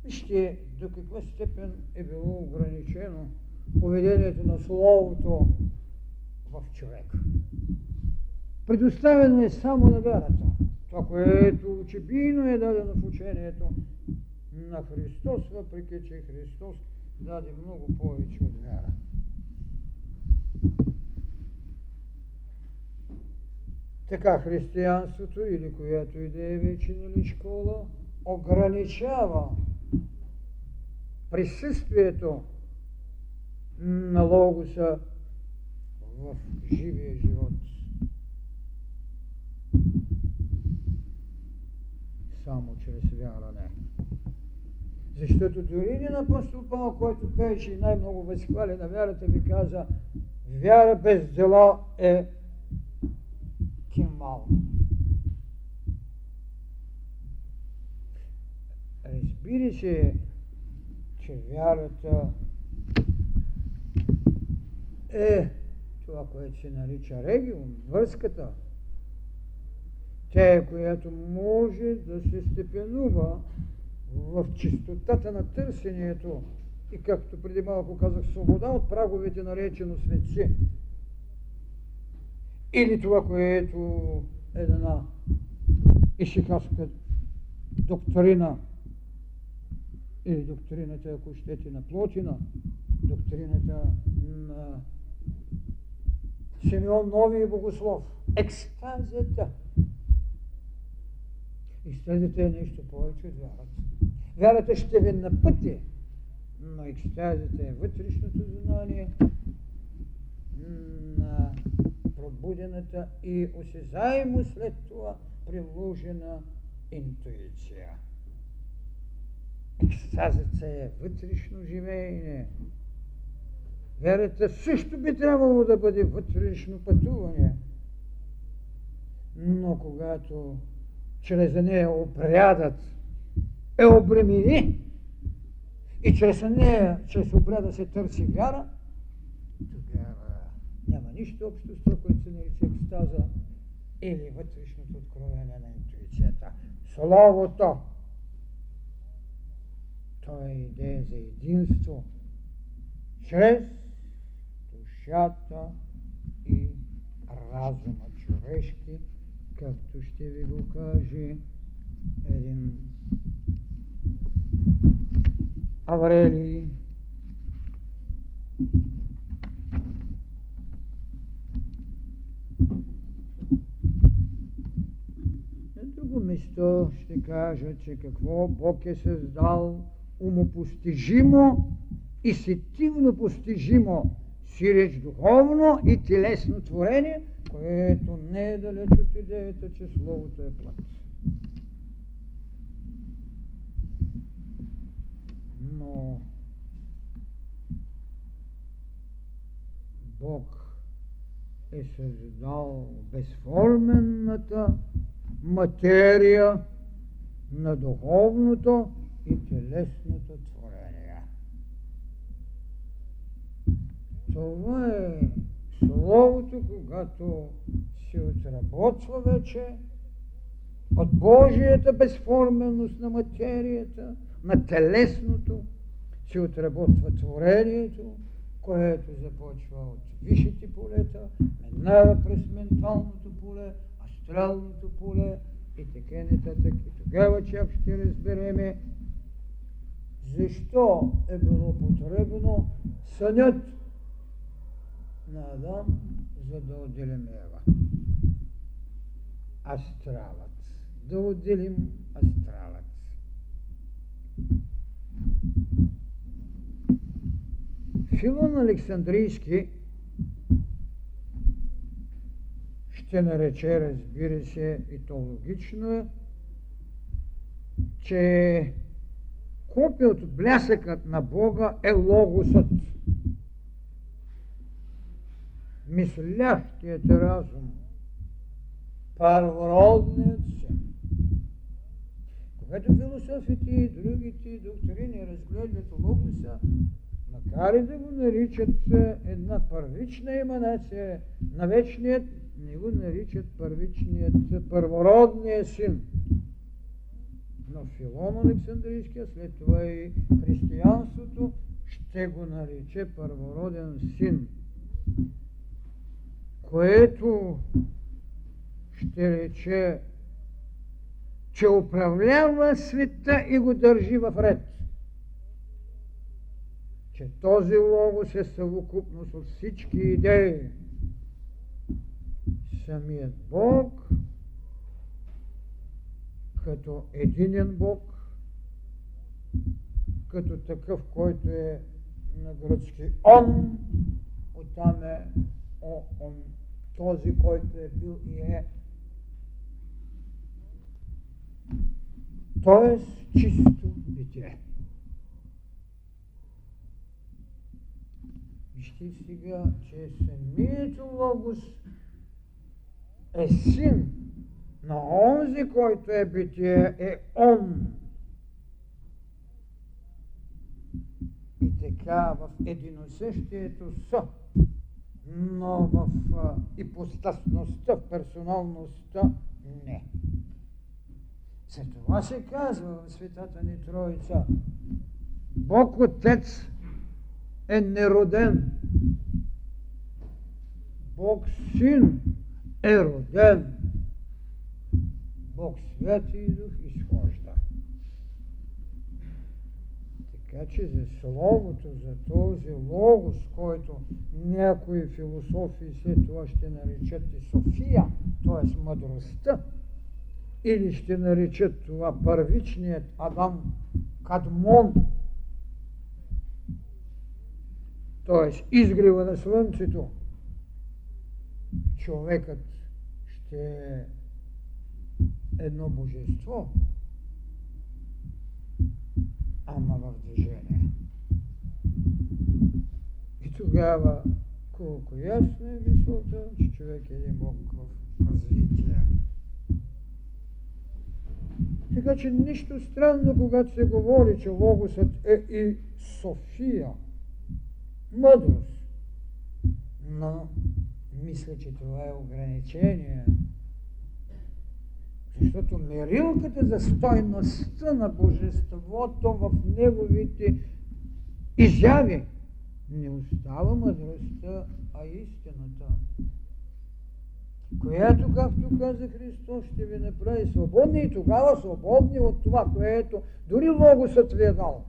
Вижте до каква степен е било ограничено поведението на Словото в човека. Предоставено е само на вярата. Това, което очебийно е дадено в учението на Христос, въпреки че Христос даде много повече от вяра. Така християнството, или която и да е вече нали школа, ограничава присъствието на Логоса в живия живот. само чрез вярване. Защото дори един апостол Павел, който пееше и най-много възхвали на вярата, ви каза: вяра без дела е кемал. Разбира се, че вярата е това, което се нарича региум, връзката. Тя, която може да се степенува в чистотата на търсението и, както преди малко казах, свобода от праговете, наречено светци. Или това, което е една исихаска доктрина, или доктрината, ако щете, на Плотина, доктрината на Симеон Нови и Богослов. Екстазията. Екстазията е нещо повече от вярата. Вярата ще ви напъти, но екстазията е вътрешното знание на пробудената и осезаемо след това приложена интуиция. Екстазата е вътрешно живеене. Вярата също би трябвало да бъде вътрешно пътуване. Но когато чрез нея обрядът е обремени и чрез нея, чрез обряда се търси вяра, тогава няма нищо общо с това, което се нарича екстаза или вътрешното откровение на интуицията. Словото! Той е идея за единство чрез душата и разума човешки, както ще ви го каже един Аврелий. На друго място ще кажа, че какво Бог е създал умопостижимо и сетивно постижимо, сиреч духовно и телесно творение, което не е далеч от идеята, че Словото е плът. Но Бог е създал безформенната материя на духовното и телесното творение. Това е Словото, когато се отработва вече от Божията безформеност на материята, на телесното, се отработва творението, което започва от висшите полета, минава през менталното поле, астралното поле и така нататък. И тогава чак ще разбереме защо е било потребно сънят на Адам, за да отделим Ева. Астралът. Да отделим астралът. Филон Александрийски ще нарече, разбира се, и то логично, че копият, блясъкът на Бога е логосът. Мислящият разум, първородният син. Когато философите и другите доктрини разглеждат логоса, макар и да го наричат една първична еманация на вечният, не го наричат първородният син. Но Филон Александрийския, след това и християнството, ще го нарече първороден син, което ще рече, че управлява света и го държи в ред. Че този логос е съвокупност от всички идеи. Самият Бог, като единен Бог, като такъв, който е на гръцки Он, оттам е Он. Този, който е бил и е. т.е. чисто битие. Вижте сега, че самието Логос е син на онзи, който е битие, е он. И така в единосъщието са, но в ипостасността, в персоналността не. След това се казва в Светата ни Троица, Бог Отец е нероден, Бог Син е роден, Бог Свети Дух изхожда. Така че за Словото, за този Логос, който някои философии след това ще наричат и София, т.е. мъдростта, или ще наричат това първичният Адам Кадмон, т.е. изгрева на слънцето, човекът ще е едно божество, ама в движение. И тогава колко ясно е мисълта, че човек е един Бог в развитие. Така че нищо странно, когато се говори, че Логосът е и София, мъдрост. Но мисля, че това е ограничение. Защото мерилката за стойността на Божеството в неговите изяви не остава мъдростта, а истината, която, както каза Христос, ще ви направи свободни и тогава свободни от това, което дори Логосът ви е дал.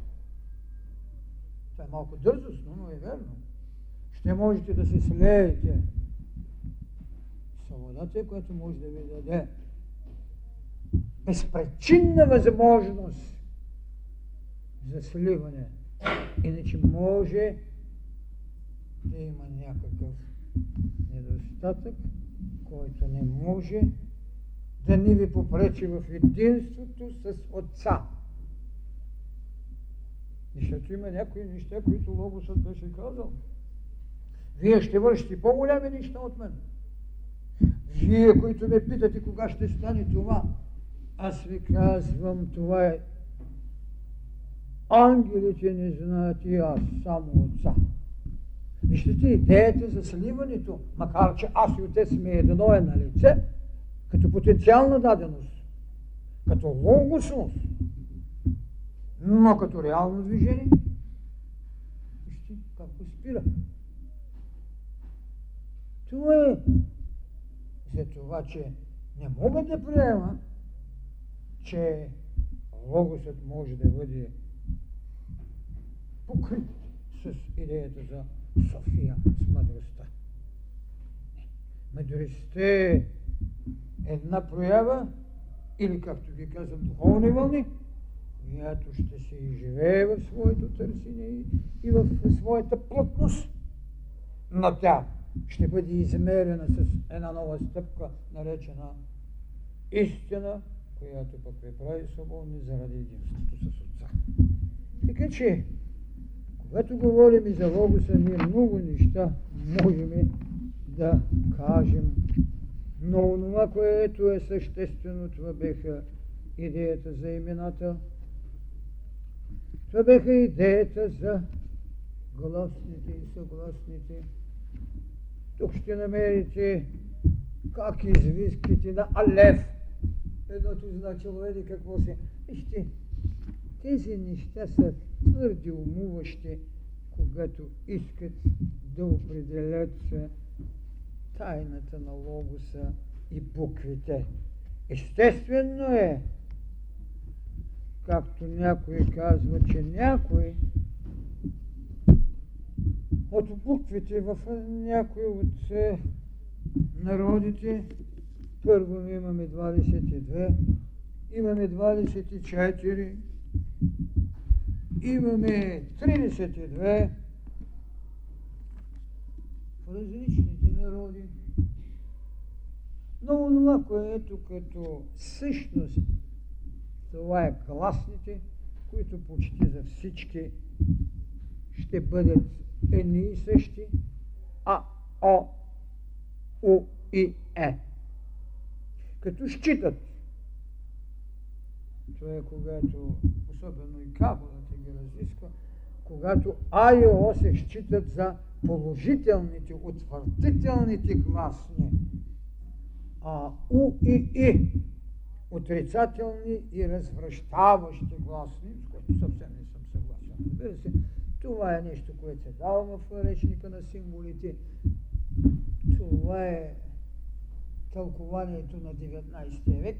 Това е малко дързостно, но е верно. Ще можете да се слеете. Свободата е, която може да ви даде безпричинна възможност за сливане. Иначе може да има някакъв недостатък, който не може да ни ви попречи в единството с Отца. Защото има някои неща, които Логосът беше казал. Вие ще вършите по-голями неща от мен. Вие, които ме питате кога ще стане това, аз ви казвам, това е. Ангелите не знаят и аз, само Отца. Виждате идеята за сливането, макар че аз и Отец сме едно е на лице, като потенциална даденост, като логосност, но като реално движение, вижте какво спира. Това е за това, че не мога да приема, че Логосът може да бъде покрит с идеята за София, с мъдростта. Мъдростта е една проява, или както ги казвам, духовни вълни, която ще се изживее в своето търсене и в своята плътност, но тя ще бъде измерена с една нова стъпка, наречена истина, която пък ви прави свободни заради единството с Отца. Така че, когато говорим и за Логоса, ние много неща можем да кажем. Но това, което е съществено, това беха идеята за имената. Това беха идеята за гласните и съгласните. Тук ще намерите как извиските на Алеф. Едното значило, еди какво си. Вижте, тези неща са твърди умуващи, когато искат да определят тайната на Логоса и буквите. Естествено е, както някой казва, че някой от буквите в някой от народите, първо имаме 22, имаме 24, имаме 32 в различните народи. Но това, което като същност Това е гласните, които почти за всички ще бъдат едни и същи А, О, У и Е. Като считат, това е когато, особено и кабелът ги разисква, когато А и О се считат за положителните, утвърдителните гласни, а У и И отрицателни и развръщаващи гласни, с което съвсем не съм съгласен. Разбира се, това е нещо, което се дава в речника на символите. Това е тълкованието на 19 век.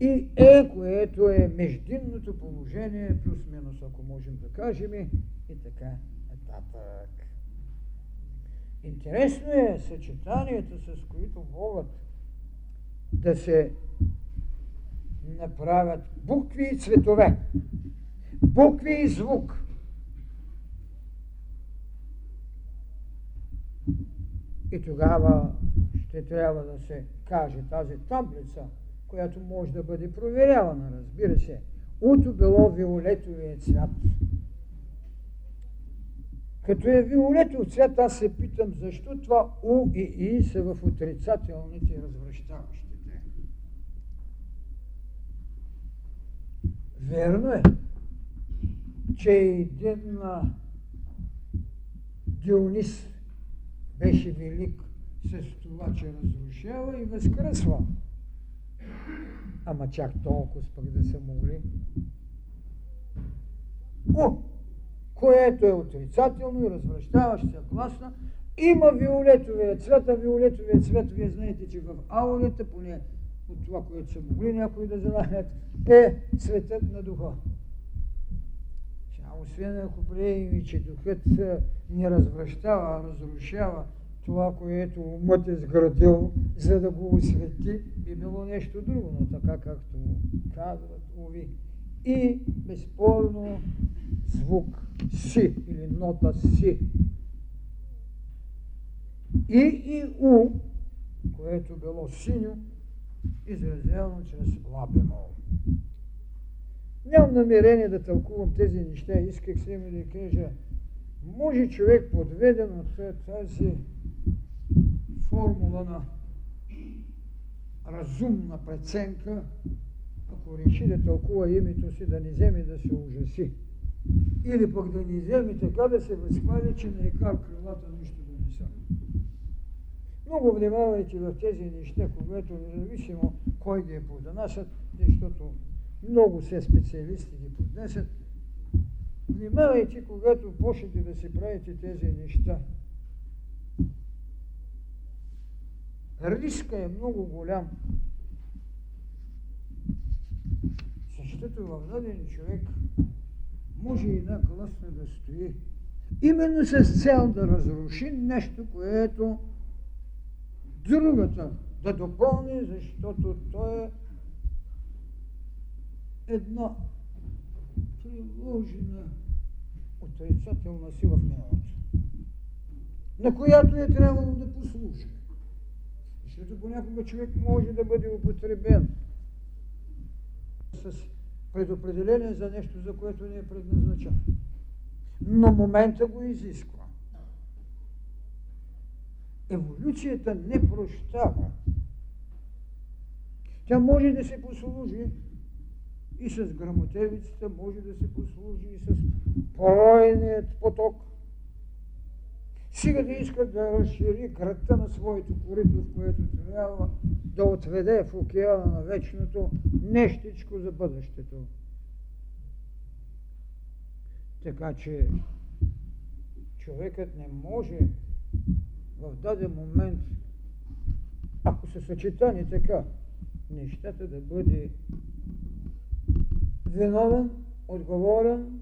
И Е, което е междинното положение, плюс-минус, ако можем да кажем, и така нататък. Интересно е съчетанията, с които могат да се направят букви и цветове, букви и звук. И тогава ще трябва да се каже тази таблица, която може да бъде проверявана, разбира се. Уто било виолетовия цвят. Като е виолетов цвят, аз се питам, защо това У и И са в отрицателните и развръщаващите. Верно е, че един Дионис беше велик с това, че разрушава и възкръсва. Ама чак толкова пък да са могли. У, което е отрицателно и развръщаваща гласна, има виолетовия цвет, а виолетовия цвет, вие знаете, че в аурата, поне от това, което са могли някои да знаят, е цветът на духа. Освен ако приемем, че духът не развръщава, а разрушава това, което умът е сградил, за да го освети, би било нещо друго, но така както казват, уви. И безспорно звук Си или нота Си. И У, което било синьо, изразено чрез ла бемол. Нямам намерение да тълкувам тези неща, исках само да кажа, може човек подведен от тази формула на разумна преценка, ако реши да тълкува името си, да не вземе да се ужаси. Или пък да не вземе така да се възхвали, че не е кар крилата нищо да не са. Много внимавайте в тези неща, когато независимо кой ги е поднасят, защото много се специалисти ги поднесат. Внимавайте, когато почнете да си правите тези неща. Риска е много голям. Защото във даден човек може и една гласна да стои. Именно с цел да разруши нещо, което другата да допълни, защото той е една приложена отрицателна сила в миналото, на която е трябвало да послужи. Защото понякога човек може да бъде употребен с предопределение за нещо, за което не е предназначено. Но момента го изисква. Еволюцията не прощава. Тя може да се послужи и с грамотевицата, може да се послужи и с поройният поток. Сега да иска да разшири кръгта на своето корито, в което трябва да отведе в океана на вечното нещичко за бъдещето. Така че човекът не може в даден момент, ако се съчетани така, нещата да бъде виновен, отговорен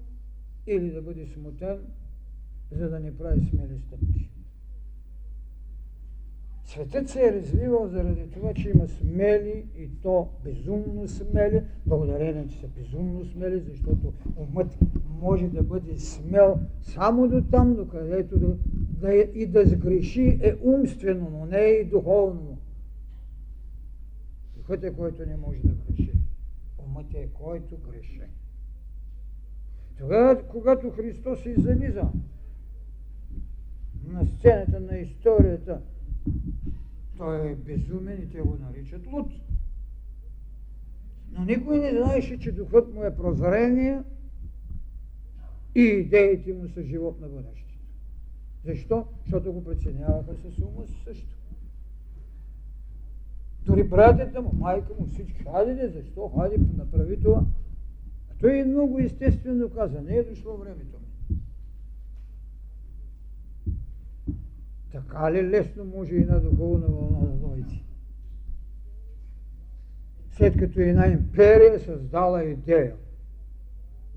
или да бъде смутен, за да не прави смели стъпки. Светът се е развивал заради това, че има смели и то безумно смели, благодарение, че са безумно смели, защото умът може да бъде смел само до там, докъдето да сгреши е умствено, но не е и духовно. Умът е, който не може да греши. Умът е, който греши. Тогава, когато Христос се заниза на сцената на историята, той е безумен и те го наричат луд. Но никой не знаеше, че духът му е прозрение и идеите му са живот на бъдещето. Защо? Защото го преценяваха с ума също. Дори братята му, майка му, всички, хайде, защо, хайде, направи това. А той е много естествено каза, не е дошло времето ми. Така ли лесно може и на духовна вълна да дойде? След като една империя създала идея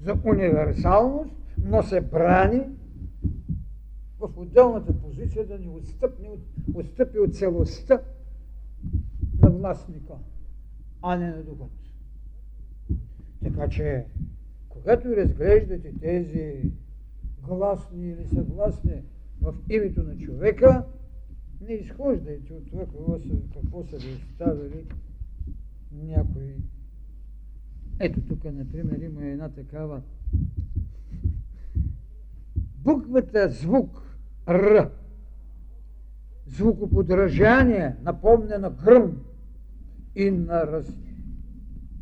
за универсалност, но се брани в отделната позиция да не отстъпи от целостта на властника, а не на духът. Така че, когато разглеждате тези гласни или съгласни в името на човека, не изхождайте от това, какво са ви оставили някои. Ето тук, например, има една такава буквата звук Р. Звукоподражание напомня на гръм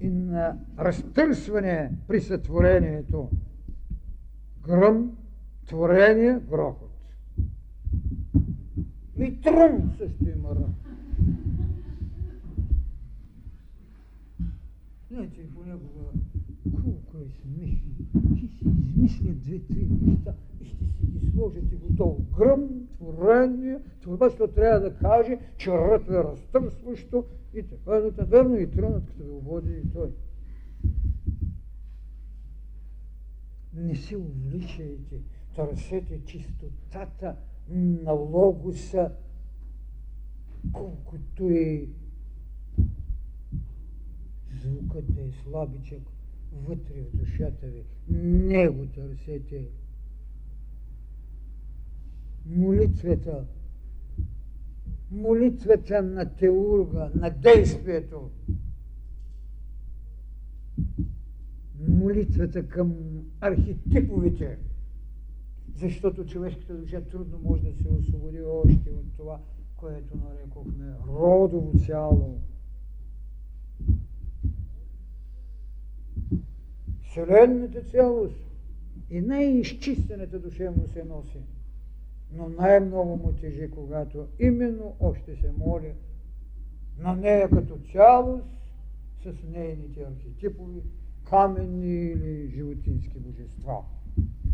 и на разтърсване при сътворението. Гръм, творение, грохот. И тръм също има Р. Знаете, понякога, колко е смешно, ще си измислят две-три неща и ще си ги сложат и готово. Гръм, творение, това, що трябва да каже, че ръто е разтърсващо и така, но верно и трънът, като ви ободи и той. Не се увличайте, търсете чистотата на логоса, колкото е. Звукът е слабичък вътре в душата ви. Не го търсете. Молитвата на теурга, на действието. Молитвата към архетиповите. Защото човешката душа трудно може да се освободи още от това, което нарекохме родово цяло. Вселенната цялост и най-изчистената душа му се носи, но най-много му тежи, когато именно още се моли на нея като цялост с нейните архетипови, каменни или животински божества.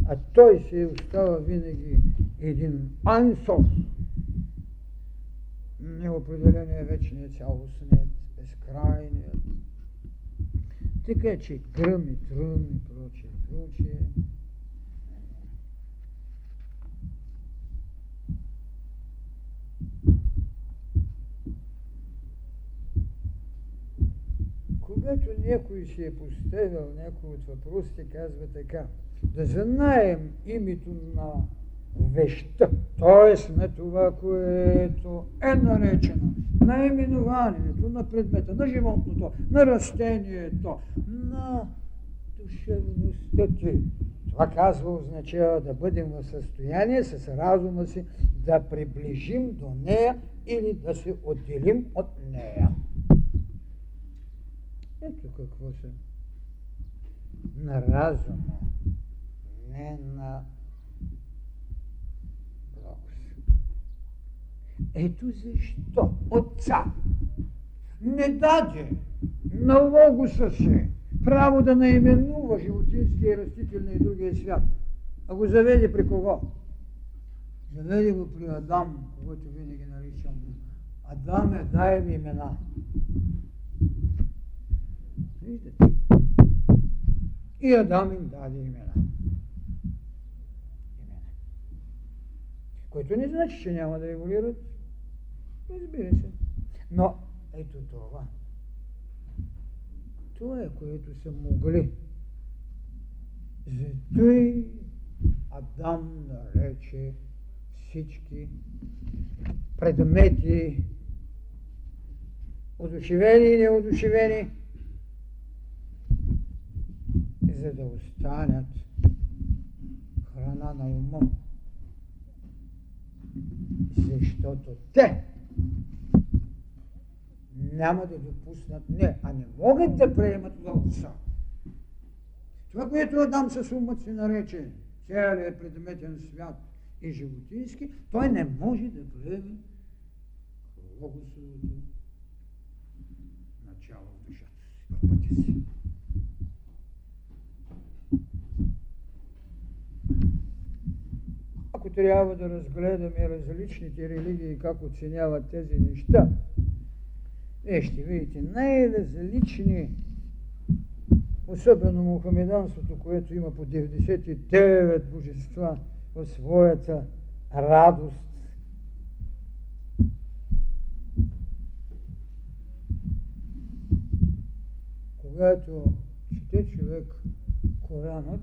А той се остава винаги един Ансов, неопределения вечният, цялостният, безкрайният. Така че гръм и тръм и прочее. Когато някой си е поставил някой от въпросите, казва така: да знаем името на вещта, т.е. на това, което е наречено, на именованието, на предмета, на животното, на растението, на душевността ти. Това казва, означава да бъдем в състояние с разума си да приближим до нея или да се отделим от нея. Ето какво са на разума, не на. Ето защо Отца не даде на Логоса си право да наименува животинския, растителния и другия свят. А го заведе при кого? Заведе го при Адам, когато винаги наричам. Адаме, дай ми имена. Виждате? И Адам им даде имена. Което не значи, че няма да еволюират. Разбира се. Но ето това. Това е, което са могли. Зато и Адам нарече всички предмети одушевени и неодушевени, за да останат храна на ума, защото те няма да допуснат не, а не могат да приемат вълца. Това, което Адам със умът се нарече целият предметен свят и животински, той не може да приеме логосовото начало в душата в пътя си. Ако трябва да разгледаме различните религии, как оценяват тези неща, ще видите най-различни, особено мохамеданството, което има по 99 божества в своята радост. Когато чете човек Коранът,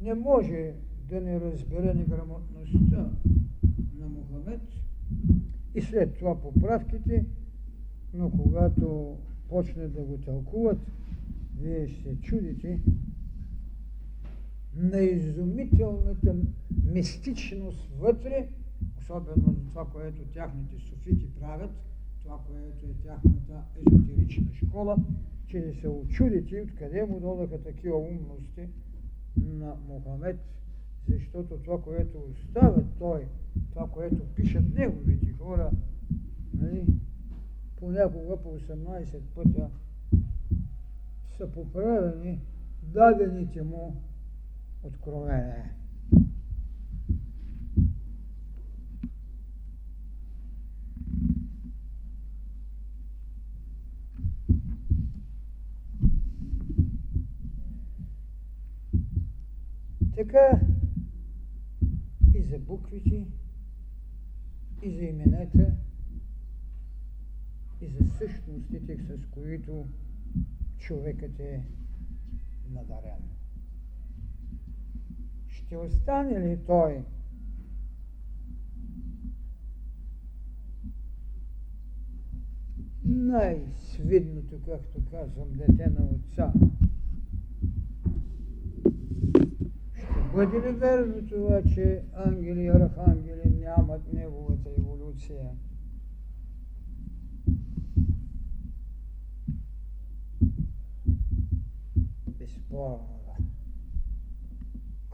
не може да не разбере неграмотността на Мохамед и след това поправките, но когато почне да го тълкуват, вие ще се чудите на изумителната мистичност вътре, особено за това, което тяхните суфити правят, това, което е тяхната езотерична школа, че се очудите откъде му додаха такива умности на Мохамед, защото това, което оставя той, това, което пишат неговите хора, нали, понякога по 18 пътя са поправени дадените му откровения. Така и за буквите, и за имената, и за същностите, с които човекът е надарен. Ще остане ли той най-свидното, както казвам, дете на отца? Ще бъде ли верно това, че ангели и архангели нямат неговата еволюция? Безспорно.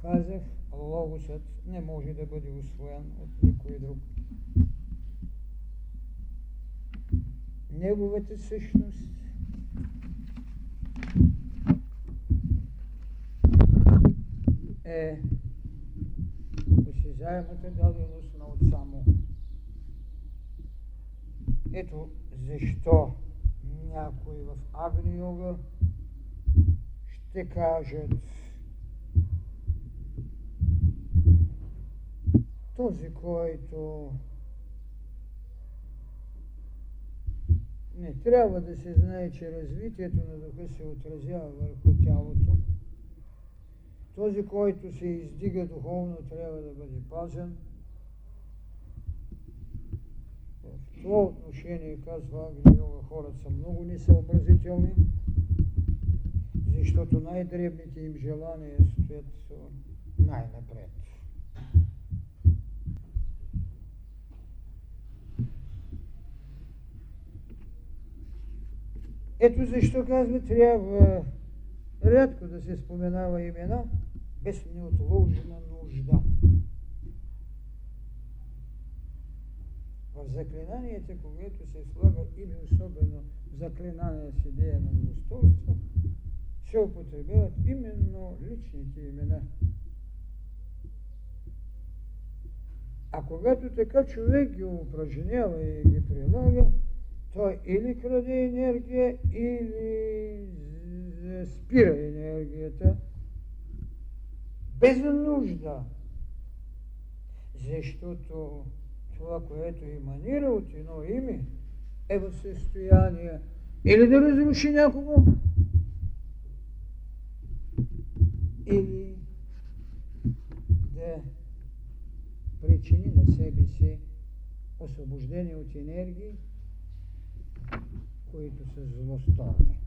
Казах, логосът не може да бъде усвоен от никой друг. Неговата същност е осезаемата даденост на отца му. Ето защо някой в Агни Йога ще кажат: този, който не трябва да се знае, че развитието на духа се отразява върху тялото, този, който се издига духовно, трябва да бъде пазен. В това отношение, казва Агни Йога, хората са много несъобразителни, защото най-дребните им желания стоят най-напред. Ето защо, казва, трябва рядко да се споменава имена без неотложна нужда. В заклинанията, когато се слага име, особено заклинание с идея на достойнство, се употребяват именно личните имена. А когато така човек ги упражнява и ги прилага, той или краде енергия, или спира енергията без нужда, защото това, което иманира от едно име, е в състояние или да разруши някого, или да причини на себе си освобождение от енергии, които са злословни.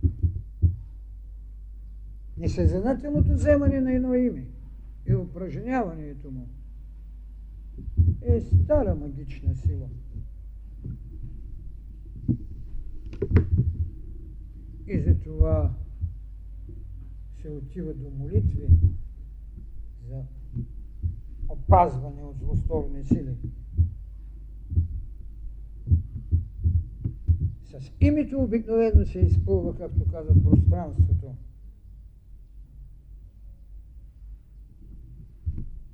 Несъзнателното вземане на едно име и упражняването му е стара магична сила. И затова се отива до молитви за опазване от злословни сили. С името обикновено се изпълва, както казват, пространството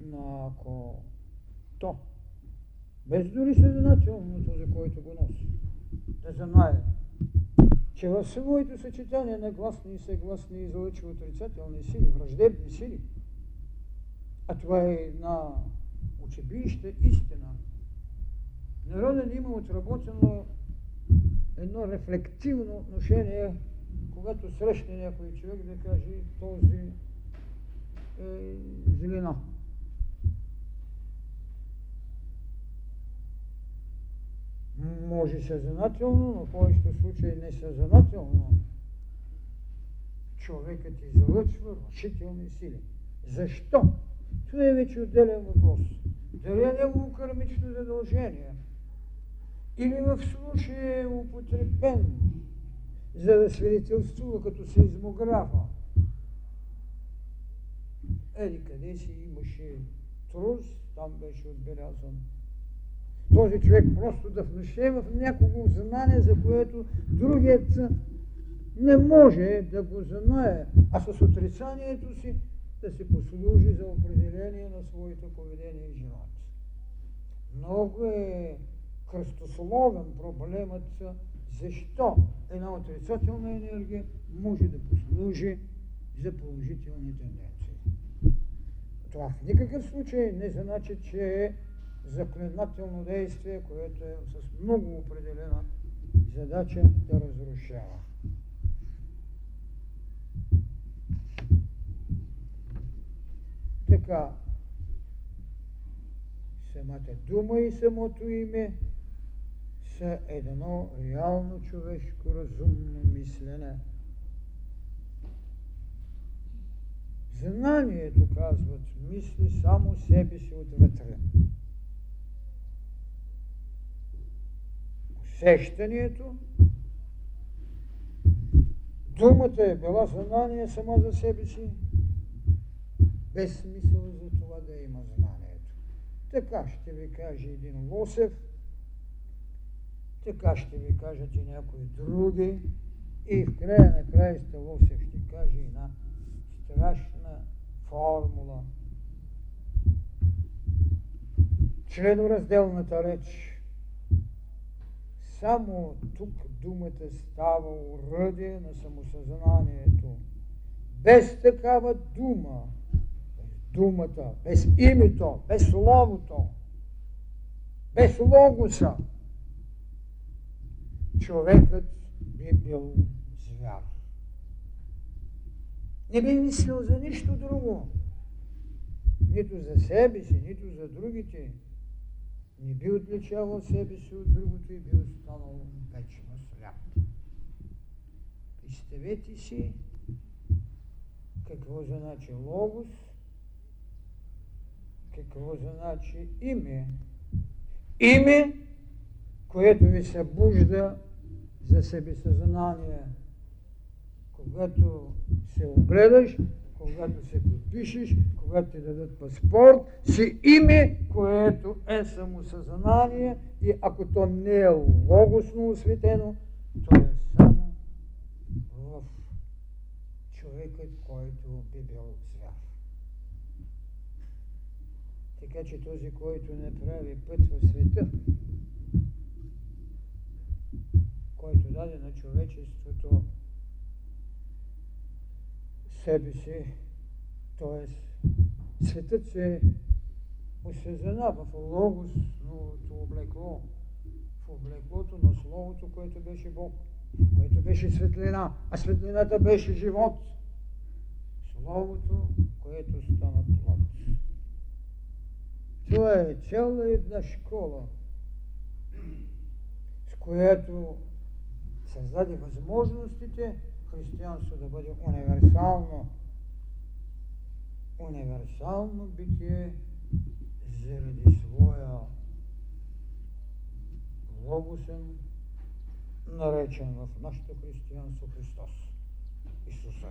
на то, без дори съзнателното, за който го носи, да знае, че в своето съчетание на гласни и съгласни излъчва отрицателни сили, враждебни сили. А това е една очебища истина. Народът има отработено едно рефлективно отношение, когато срещне някой човек, да каже, този е зелена. Може съзнателно, но в повечето случаи несъзнателно. Човекът излъчва рушителни сили. Защо? Това е вече отделен въпрос. Дали е негово кармично задължение? Или в случая е употребен, за да свидетелствува като сеизмографа? Еди къде си имаше трус, там беше отбелязан. Този човек просто да внесе в някого знание, за което другият не може да го знае, а с отрицанието си да се послужи за определение на своето поведение и живот. Много е кръстословен проблемът, защо една отрицателна енергия може да послужи за положителни тенденции. Това в никакъв случай не значи, че е заклинателно действие, което е с много определена задача да разрушава. Така, самата дума и самото име са едно реално човешко разумно мислене. Знанието, казват, мисли само себе си отвътре. Усещането, думата е била знание сама за себе си, без смисъл за това да има знанието. Така ще ви каже един Лосев, така ще ви кажат и някои други, и в края на краища Лосев ще каже една страшна формула. Членоразделната реч. Само тук думата става оръдие на самосъзнанието. Без такава дума, без думата, без името, без словото, без логоса, човекът би бил звяр. Не би мислил за нищо друго, нито за себе си, нито за другите. Не би отличавал себе си от другото и би останал вечно сляп. Представете си какво значи логос, какво значи име. Име, което ви събужда за себесъзнание. Когато се огледаш, когато се подпишеш, когато ти дадат паспорт, си име, което е самосъзнание, и ако то не е логосно осветено, то е само в човекът, който би бил звяр. Така че този, който не прави път в света, който даде на човечеството себе си, т.е. светът се осъзнава в логосното облекло, в облеклото на Словото, което беше Бог, което беше светлина, а светлината беше живот. Словото, което стана плът. Това е цяла една школа, с която създаде възможностите християнство да бъде универсално битие заради своя логосен, наречен в нашето християнство Христос, Исуса.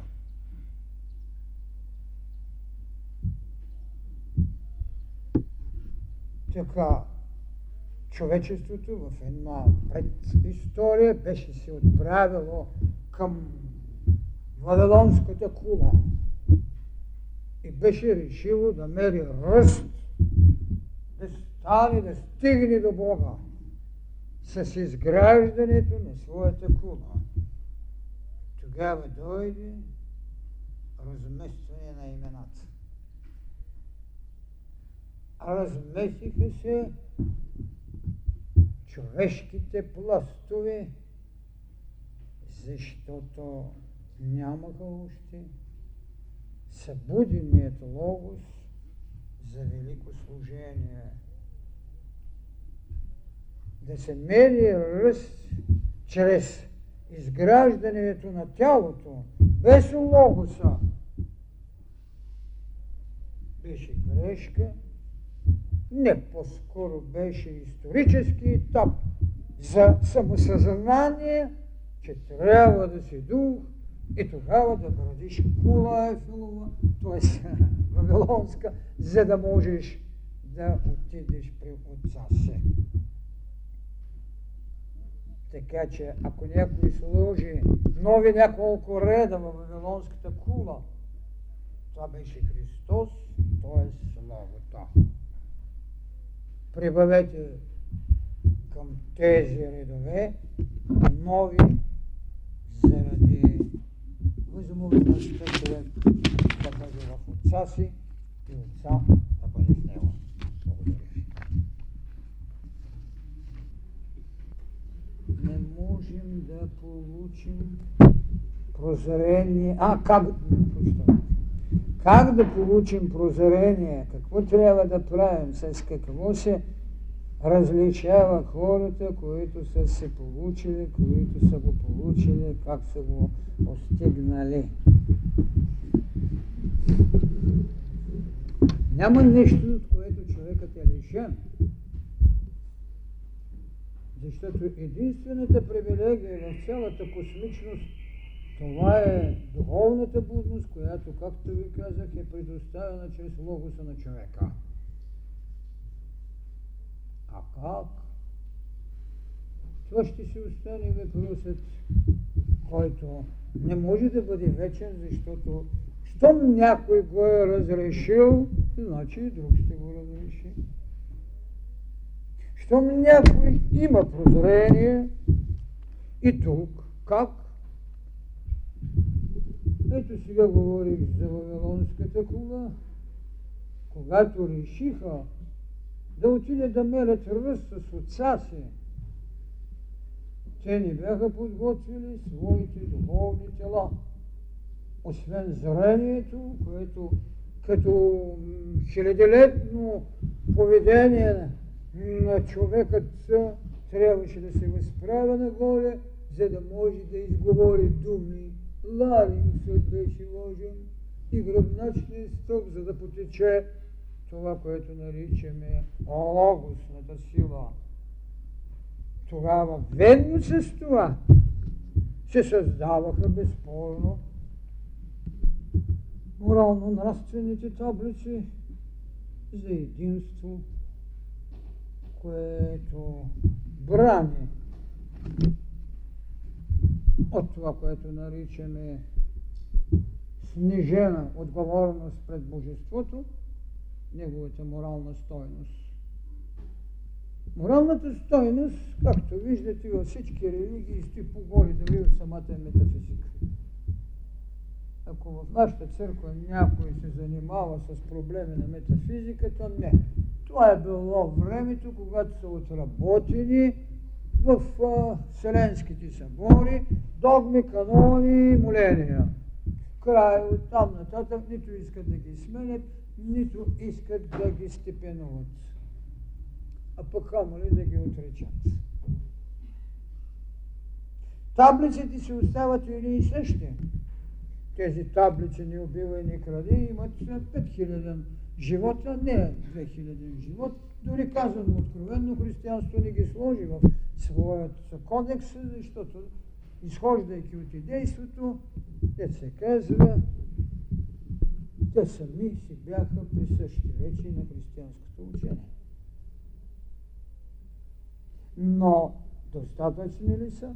Така, човечеството в една предистория беше се отправило към Вавилонската кула и беше решило да мери ръст, да стигне до Бога с изграждането на своята кула. Тогава дойде разместване на имената. Разместиха се човешките пластове, защото нямаха още събуденият логос за велико служение. Да се мери ръст чрез изграждането на тялото без логоса беше грешка. Не, по-скоро беше исторически етап за самосъзнание, че трябва да си дух и тогава да градиш кула Ефилова, т.е. Вавилонска, за да можеш да отидеш при отца си. Така че, ако някой сложи нови няколко реда във Вавилонската кула, това беше Христос, т.е. славата. Прибавете към тези редове нови заради възможността човек да бъде в отца си и отца да бъде в него. Благодаря ви. Не можем да получим прозрение. Как да получим прозрение? Какво трябва да правим? С какво се различава хората, които са се получили, които са го получили, как са го постигнали? Няма нещо, от което човекът е лишен. Защото единствената привилегия в цялата космичност това е духовната будност, която, както ви казах, е предоставена чрез логоса на човека. А как? Това ще си остане въпросът, който не може да бъде вечен, защото щом някой го е разрешил, значи и друг ще го разреши. Щом някой има прозрение и тук, как? Ето сега говорих за Вавилонската кула, когато решиха да отиде да мерят ръст с отца си, те не бяха подготвили своите духовни тела. Освен зрението, което като хилядолетно поведение на човекът трябваше да се възправя нагоре, за да може да изговори думи. Ларингът беше вложен и гръбначният стълб, за да потече това, което наричаме логосната сила. Тогава, ведно с това, се създаваха безспорно морално-нравствените таблици за единство, което брани от това, което наричаме снижена отговорност пред Божеството, неговата морална стойност. Моралната стойност, както виждате във всички религии, стои по-горе дори от самата метафизика. Ако в нашата църква някой се занимава с проблеми на метафизиката, не. Това е било времето, когато са отработени в вселенските събори, догми, канони и моления. Край от там нататък нито искат да ги сменят, нито искат да ги степенуват. А пък камо ли да ги отречат. Таблиците си остават или и същи. Тези таблици не убива и не кради, имат 5000 живота, не 2000 живот. Дори казано откровенно, християнство не ги сложи в своят кодекс, защото изхождайки от идейството, те се казва, те сами си бяха присъщи вече на християнското учение. Но достатъчни ли са?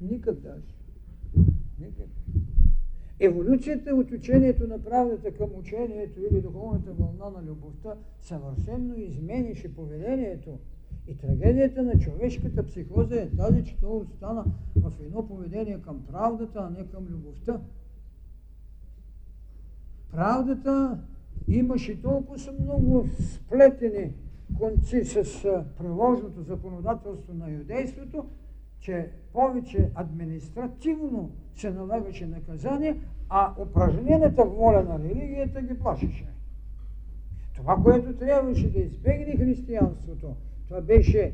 Никак даже. Никак. Еволюцията от учението на правдата към учението или духовната вълна на любовта съвършенно изменеше поведението. И трагедията на човешката психоза е тази, че то остана в едно поведение към правдата, а не към любовта. Правдата имаше толкова много сплетени конци с приложното законодателство на юдейството, че повече административно се налагаше наказание, а упражнената воля на религията ги плашеше. Това, което трябваше да избегне християнството, това беше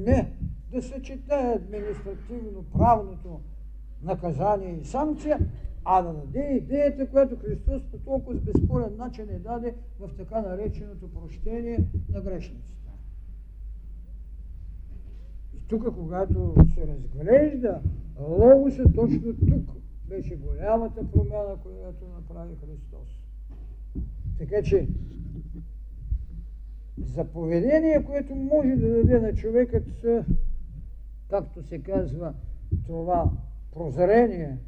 не да съчетае административно правното наказание и санкция, а да даде идеята, която Христос по толкова безспорен начин е даде в така нареченото прощение на грешниците. И тук, когато се разглежда логоса, точно тук беше голямата промяна, която направи Христос. Така че за поведение, което може да даде на човекът, както се казва, това прозрение,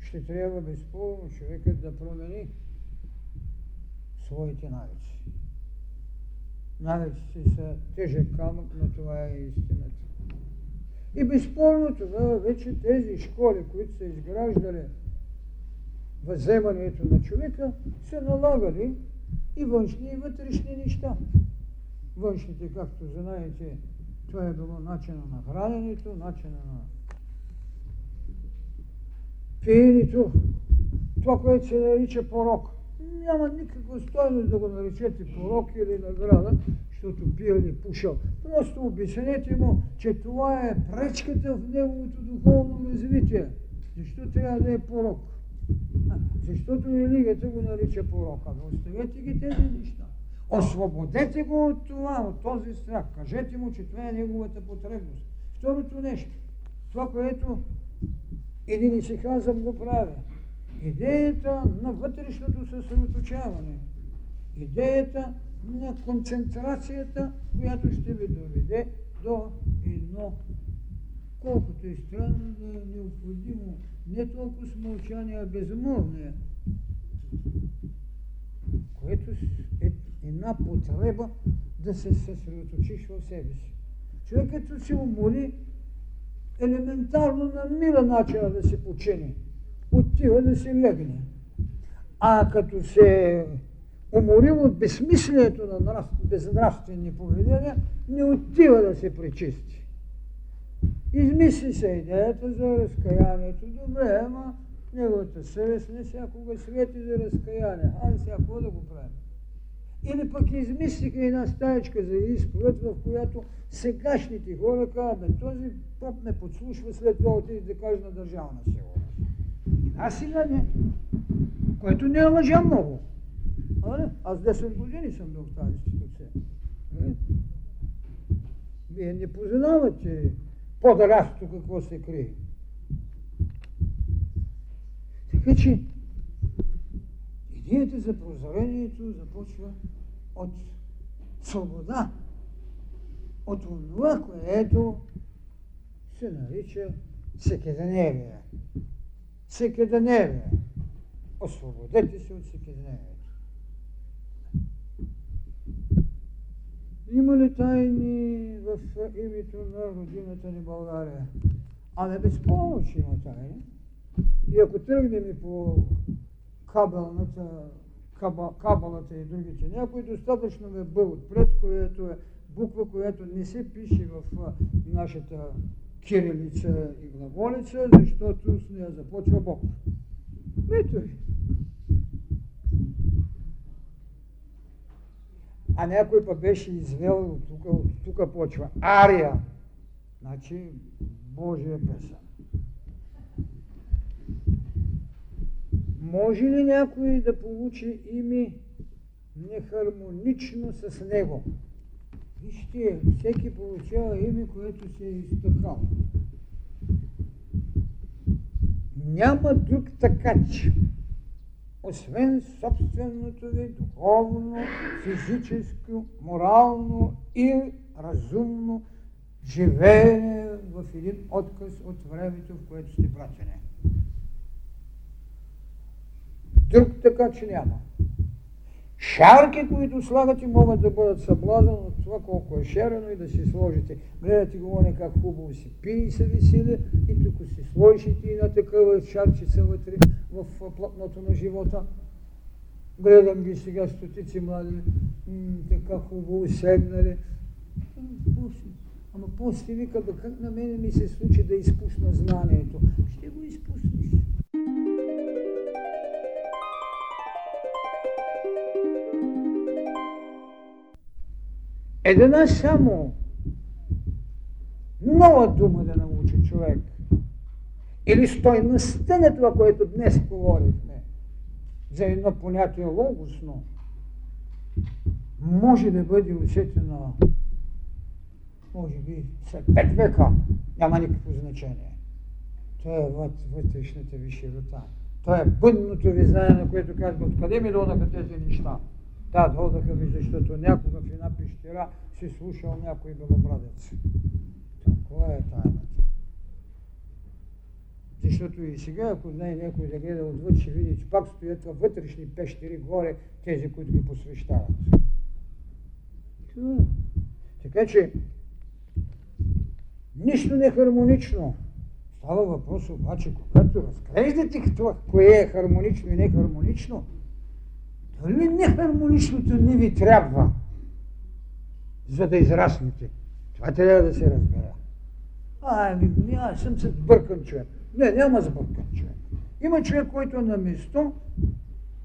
ще трябва безспорно човекът да промени своите навици. Навиците са тежък камък, но това е истината. И безспорно тогава вече тези школи, които са изграждали възземането на човека, са налагали и външни, и вътрешни неща. Външните, както знаете, това е било начина на храненето, начина на пиенето, това, което се нарича порок. Няма никаква стойност да го наречете порок или награда, защото пие или пушал. Просто обяснете му, че това е пречката в неговото духовно развитие. Защо трябва да е порок? Защото религията го нарича порока. Но оставете ги тези неща. Освободете го от това, от този страх. Кажете му, че това е неговата потребност. Второто нещо, това, което един исихазъм го прави. Идеята на вътрешното съсредоточаване. Идеята на концентрацията, която ще ви доведе до едно, колкото и странно да е необходимо, не толкова с мълчание, а безмълвие, което е една потреба да се съсредоточиш в себе си. Човек като се умоли, елементарно намира начина да се почини, отива да се легне. А като се уморил от безсмислието на безнравствени поведения, не отива да се пречисти. Измисли се идеята за разкаянието. Добре, ама неговата съвест не всякога свети за разкаяние. Ай, сега какво да го правим? Или пък измислиха една стаечка за изповед, в която сегашните хора казват, този поп ме подслушва, след това отиде да каже на държавна сигурност. А сега не. Което не е лъжа много. Аз 10 години съм бил в тази институция. Вие не познавате по-дарасто какво се крие. Така че идеята за прозрението започва от свобода, от това, което се нарича всекидневие. Всекидневие. Освободете се от всекидневието. Има ли тайни в името на родината ни България? Ами безспорно, че има тайни. И ако тръгнем и по кабалата и другите, някой достатъчно ме бъл отпред, което е буква, която не се пише в нашата кирилица и глаголица, защото с нея започва Бог. Ето ви. а някой пък беше извел от тук почва ария. Значи Божия песен. Може ли някой да получи име нехармонично с него? Вижте, всеки получава име, което се е изтъкал. Няма друг такач, освен собственото ви духовно, физическо, морално и разумно живеене в един отказ от времето, в което сте пратени. Друг такач няма. Шарки, които слагате, могат да бъдат съблазън от това колко е шерено и да си сложите. Гледате го, не как хубаво си пие и се весели, и тук си сложите и на такава шарчица вътре в платното на живота. Гледам ги сега стотици млади, така хубаво седнали. Ама после вика, бе, как на мене ми се случи да изпусна знанието? Ще го изпуснеш. Една само нова дума да научи човек или стойността на това, което днес говорихме за едно понятие логосно, може да бъде усетена може би след 5 века, няма никакво значение. Това е вътрешната ви широта. Това е бъдното ви знание, на което казва, откъде ми дойдоха тези неща. Да, дойдоха ви, защото някога в една пещера си слушал някой белобрадец. Такова е тайната. Защото и сега, ако знае някой да гледа отвъд, ще види, че пак стоят във вътрешни пещери горе тези, които ги посвещават. Това. Така че, нищо не е хармонично. Става въпрос обаче, когато разглеждате това, кое е хармонично и не хармонично, дали нехармоничното не ви трябва, за да израснете? Това трябва да се разбере. Аз съм се сбъркан човек. Не, няма сбъркан човек. Има човек, който е на място,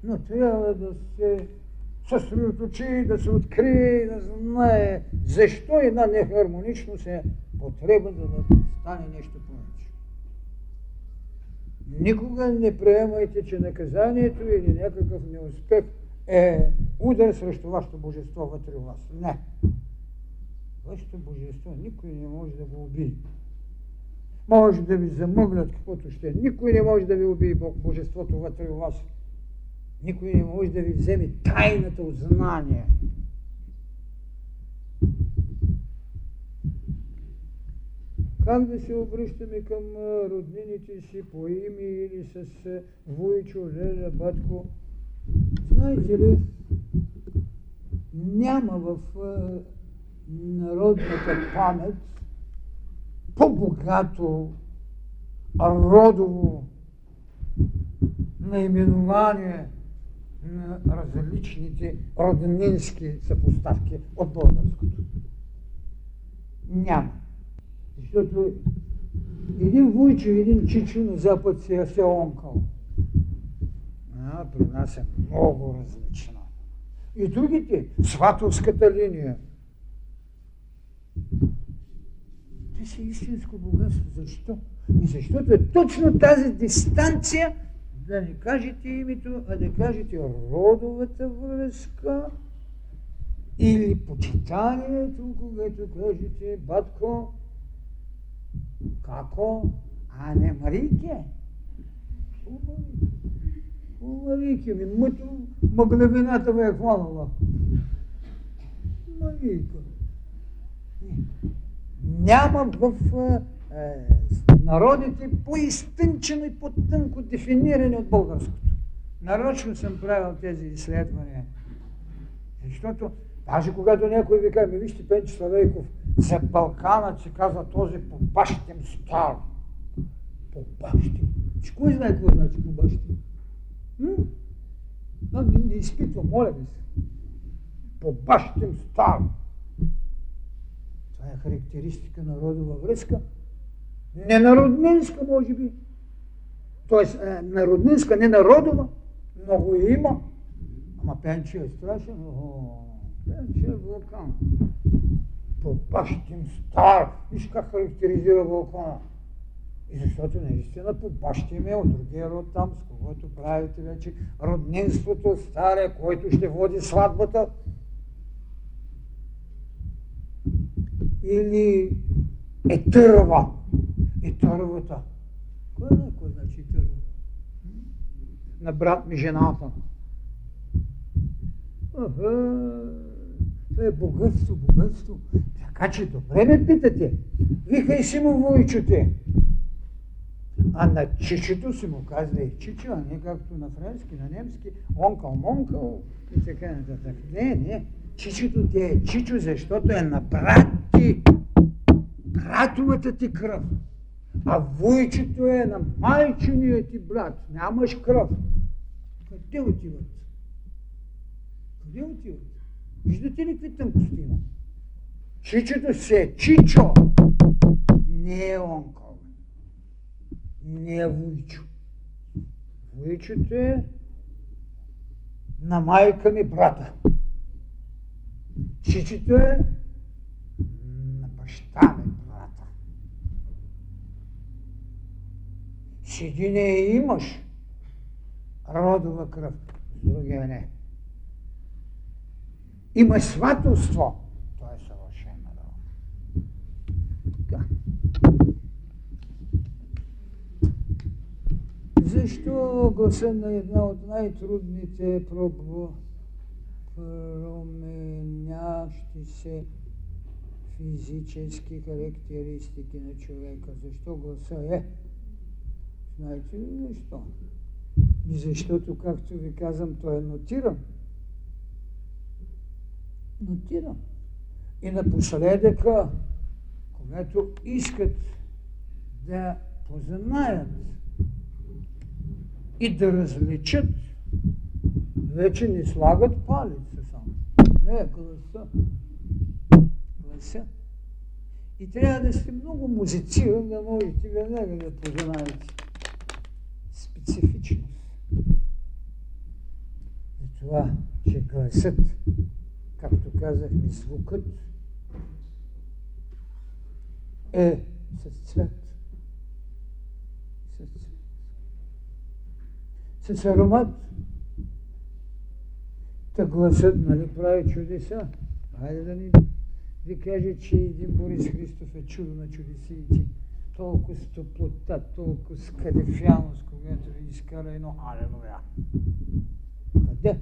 но трябва да се съсредоточи, да се открие, да знае защо една нехармоничност е потреба, за да стане нещо повече. Никога не приемайте, че наказанието или някакъв неуспех е удар срещу вашето божество вътре у вас. Не. Вашето божество никой не може да го убие. Може да ви замъглят каквото ще. Никой не може да ви убие божеството вътре у вас. Никой не може да ви вземе тайната от знание. Как да се обръщаме към роднините си по име или с войчо, леля, батко? Знаете ли, няма в народната памет по-богато родово наименование на различните роднински съпоставки от българското. Няма. Защото един вуйчо, един чичо на запад се е онкал. При нас е много различно. И другите, сватовската линия. Те са истинско богатство. Защо? И защото е точно тази дистанция да не кажете името, а да кажете родовата връзка или почитанието, когато кажете батко, како? А не Марийке? Марийке ми, мъглевината ме е хванала. Марийка. Няма в народите по-изтънчено и по-тънко дефинирани от българското. Нарочно съм правил тези изследвания. Защото даже когато някой ви казва, вижте Пенчо Славейков, за Балканът се казва този побащен стар. Побащен. Че кой знае какво значи побащен? Не изпитвам, моля ви се. Побащен стар. Това е характеристика на родова връзка. Не народнинска, може би. Тоест, народнинска, не народова. Много я има. Ама Пенчо е страшен. че е вулкан. Попащен, стар. Виж как характеризира вулкана. И защото наистина попащен е от другия род там, с когото правите вече роднинството, стария, който ще води сватбата. Или е търва. Е тървата. Кой значи търва? На брат ми жената. Това е богатство, богатство. Така че добре ме питате. Викай си му войчоте. А на чичето си му казва и чичо, а не както на френски, на немски. Онкъл, монкъл и така нататък. Не. Чичето ти е чичо, защото е на брат ти. Братовата ти кръв. А войчето е на майчиния ти брат. Нямаш кръв. Къде отиват? Къде отиват? Виждате ли какви тънкости има? Чичето си е чичо. Не е онкъл. Не е войчо. Войчето е на майка ми брата. Чичето е на баща ми брата. С единия имаш родова кръв, с другия не. Има сватовство. Това е съвършено. Да. Защо гласа на една от най-трудните променящи се физически характеристики на човека? Защо гласа е? Знаете ли защо? И защото, както ви казвам, той е нотиран. Нотирам. И напоследъка, когато искат да познаят и да различат, вече не слагат палеца само. Не, гласа. Гласа. И трябва да сте много музициран, да можете веднага да познаете специфичност. За това, че гласът, както казахме, звукът е с цвет, с аромат. Та гласът, нали, прави чудеса? Хайде да ни ви каже, че един Борис Христов е чудо на чудесите. Толкова с топлота, толкова с кадефяност, когато ви изкара едно алелуя. Къде?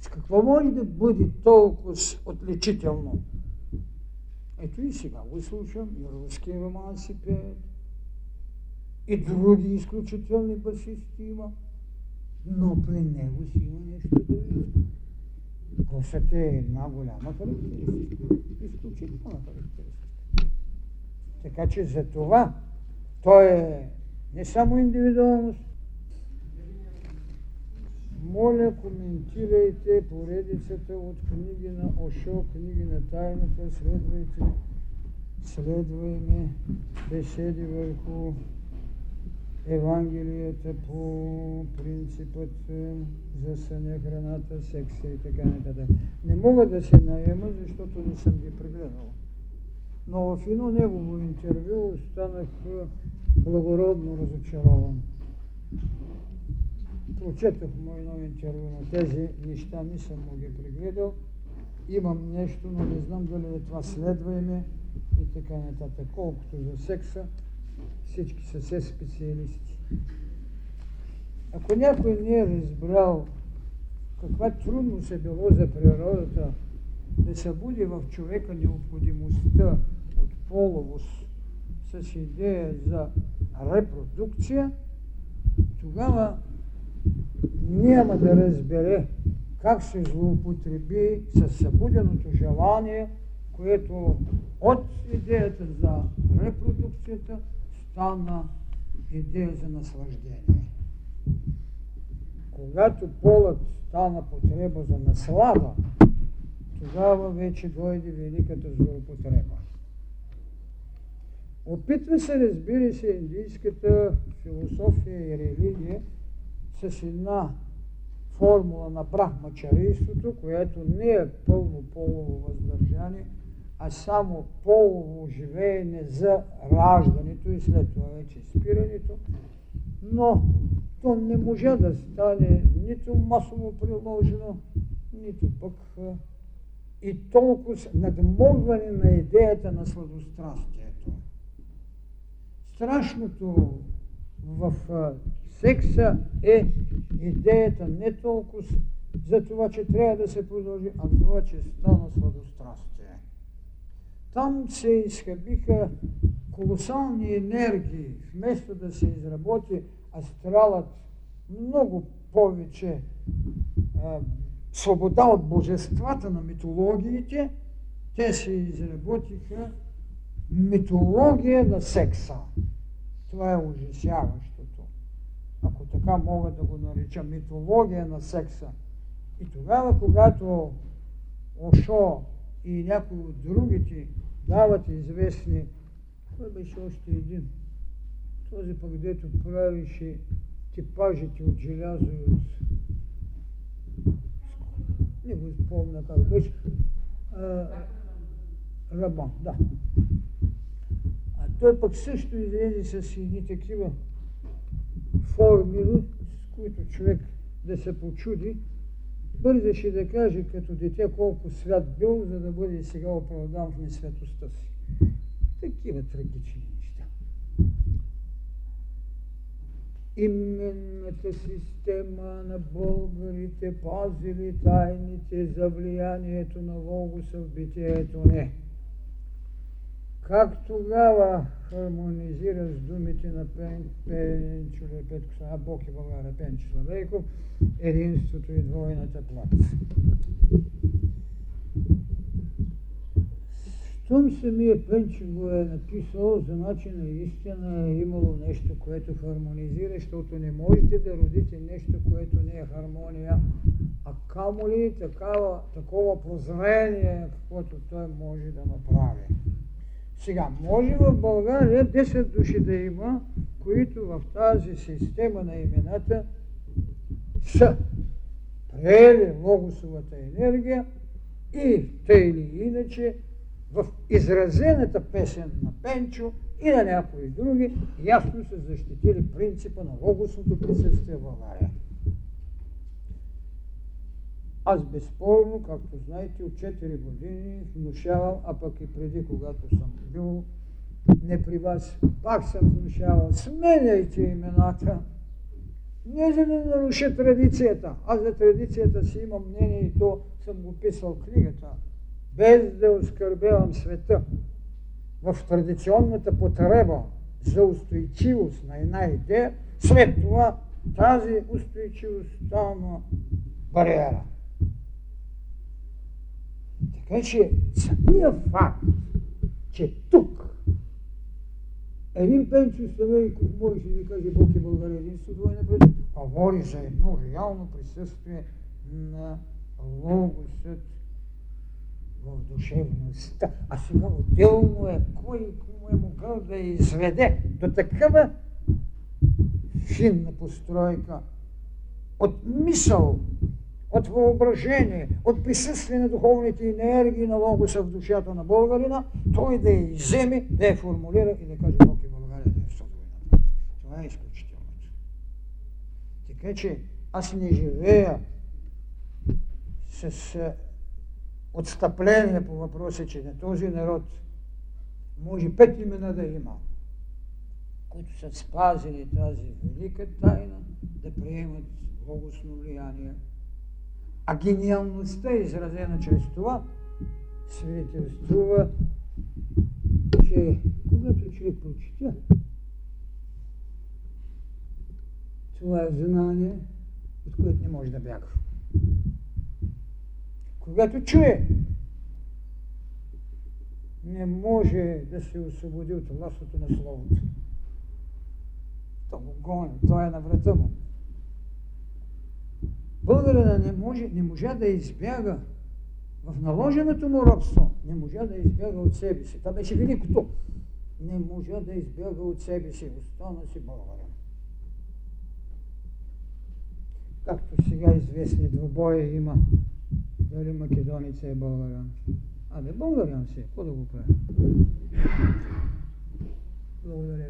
С какво може да бъде толкова отличително? Ето и сега го слушам, и руски романси пеят, и други изключителни басисти има, но при него си има нещо друго. Гласът е една голяма характеристика, изключителна характеристика. Така че за това той е не само индивидуалност. Моля, коментирайте поредицата от книги на Ошо, книги на тайната, следваме беседи върху Евангелията по принципът за съня, храната, секса и така нататък. Не мога да се наема, защото не съм ги прегледал. Но в едно негово интервю останах благородно разочарован. Прочетах му едно интервю, на тези неща не съм му ги прегледал. Имам нещо, но не знам дали е това следваме и така нататък. Колкото за секса, всички са се специалисти. Ако някой не е разбрал каква трудност е било за природата да събуди в човека необходимостта от половост с идея за репродукция, тогава няма да разбере как се злоупотреби със събуденото желание, което от идеята за репродукцията стана идея за наслаждение. Когато полът стана потреба за наслада, тогава вече дойде великата злоупотреба. Опитва се, разбира се, индийската философия и религия с една формула на брахмачарийството, което не е пълно полово въздържание, а само полово живеене за раждането и след това вече спирането, но то не може да стане нито масово приложено, нито пък и толкова надмогване на идеята на сладострастието. Страшното в секса е идеята не толкова за това, че трябва да се продължи, а за това, че стана сладострастие. Там се изхабиха колосални енергии, вместо да се изработи астралът много повече свобода от божествата на митологиите, те се изработиха митология на секса. Това е ужасяващото, ако така мога да го нарича, митология на секса. И тогава, когато Ошо и някои от другите дават известни, кой беше още един, този пък, дето правише типажите от желязо и от... не го спомня как беше. Рабан, да. А той пък също излезе с едни такива формули, с които човек да се почуди. Бързаше да каже като дете колко свят бил, за да бъде сега оправдан в несветостта си. Такива трагични неща. Именната система на българите пазили тайните за влиянието на Логоса в битието не. Как тогава хармонизира с думите на Пенчо Лепетко, а Бог и България Пенчо Славейков, единството и двойната плата? Щом самия Пенчо го е написал, значи наистина е имало нещо, което хармонизира, защото не можете да родите нещо, което не е хармония, а камо ли такова прозрение, каквото той може да направи. Сега, може в България 10 души да има, които в тази система на имената са приели логосовата енергия и тъй или иначе в изразената песен на Пенчо и на някои други ясно са защитили принципа на логосното присъствие в България. Аз безспорно, както знаете, от 4 години внушавам, а пък и преди, когато съм бил не при вас, пак съм внушавал, сменяйте имената. Не за да наруша традицията. Аз за традицията си имам мнение и то съм го писал книгата. Без да оскърбявам света. В традиционната потреба за устойчивост на една идея, след това тази устойчивост стана бариера. Така че самия факт, че тук един Пенчо Славейков можеше да каже Бог и България единството и напред, говори за едно реално присъствие на логосът в душевността. А сега отделно е кой му е могъл да изведе до такава финна постройка от мисъл, от въображение, от присъствие на духовните енергии на логоса в душата на българина, той да я изземе, да я формулира и да каже Бог и България да я съдвоина. Това е изключително. Така че аз не живея с отстъпление по въпроса, че на този народ може 5 имена да има, които са спазили тази велика тайна да приемат логосно влияние. А гениалността, изразена чрез това, свидетелствува, че когато човек прочита това е знание, от което не може да бяга. Когато чуе, не може да се освободи от властото на словото. То го гони, то е на врата му. Българинът не може да избяга в наложеното му робство, не може да избяга от себе си. Това беше великото. Не може да избяга от себе си, остана си българин. както сега известни двобоя има, дали македонеца е българин. Абе, българин си, какво да го правя? Благодаря.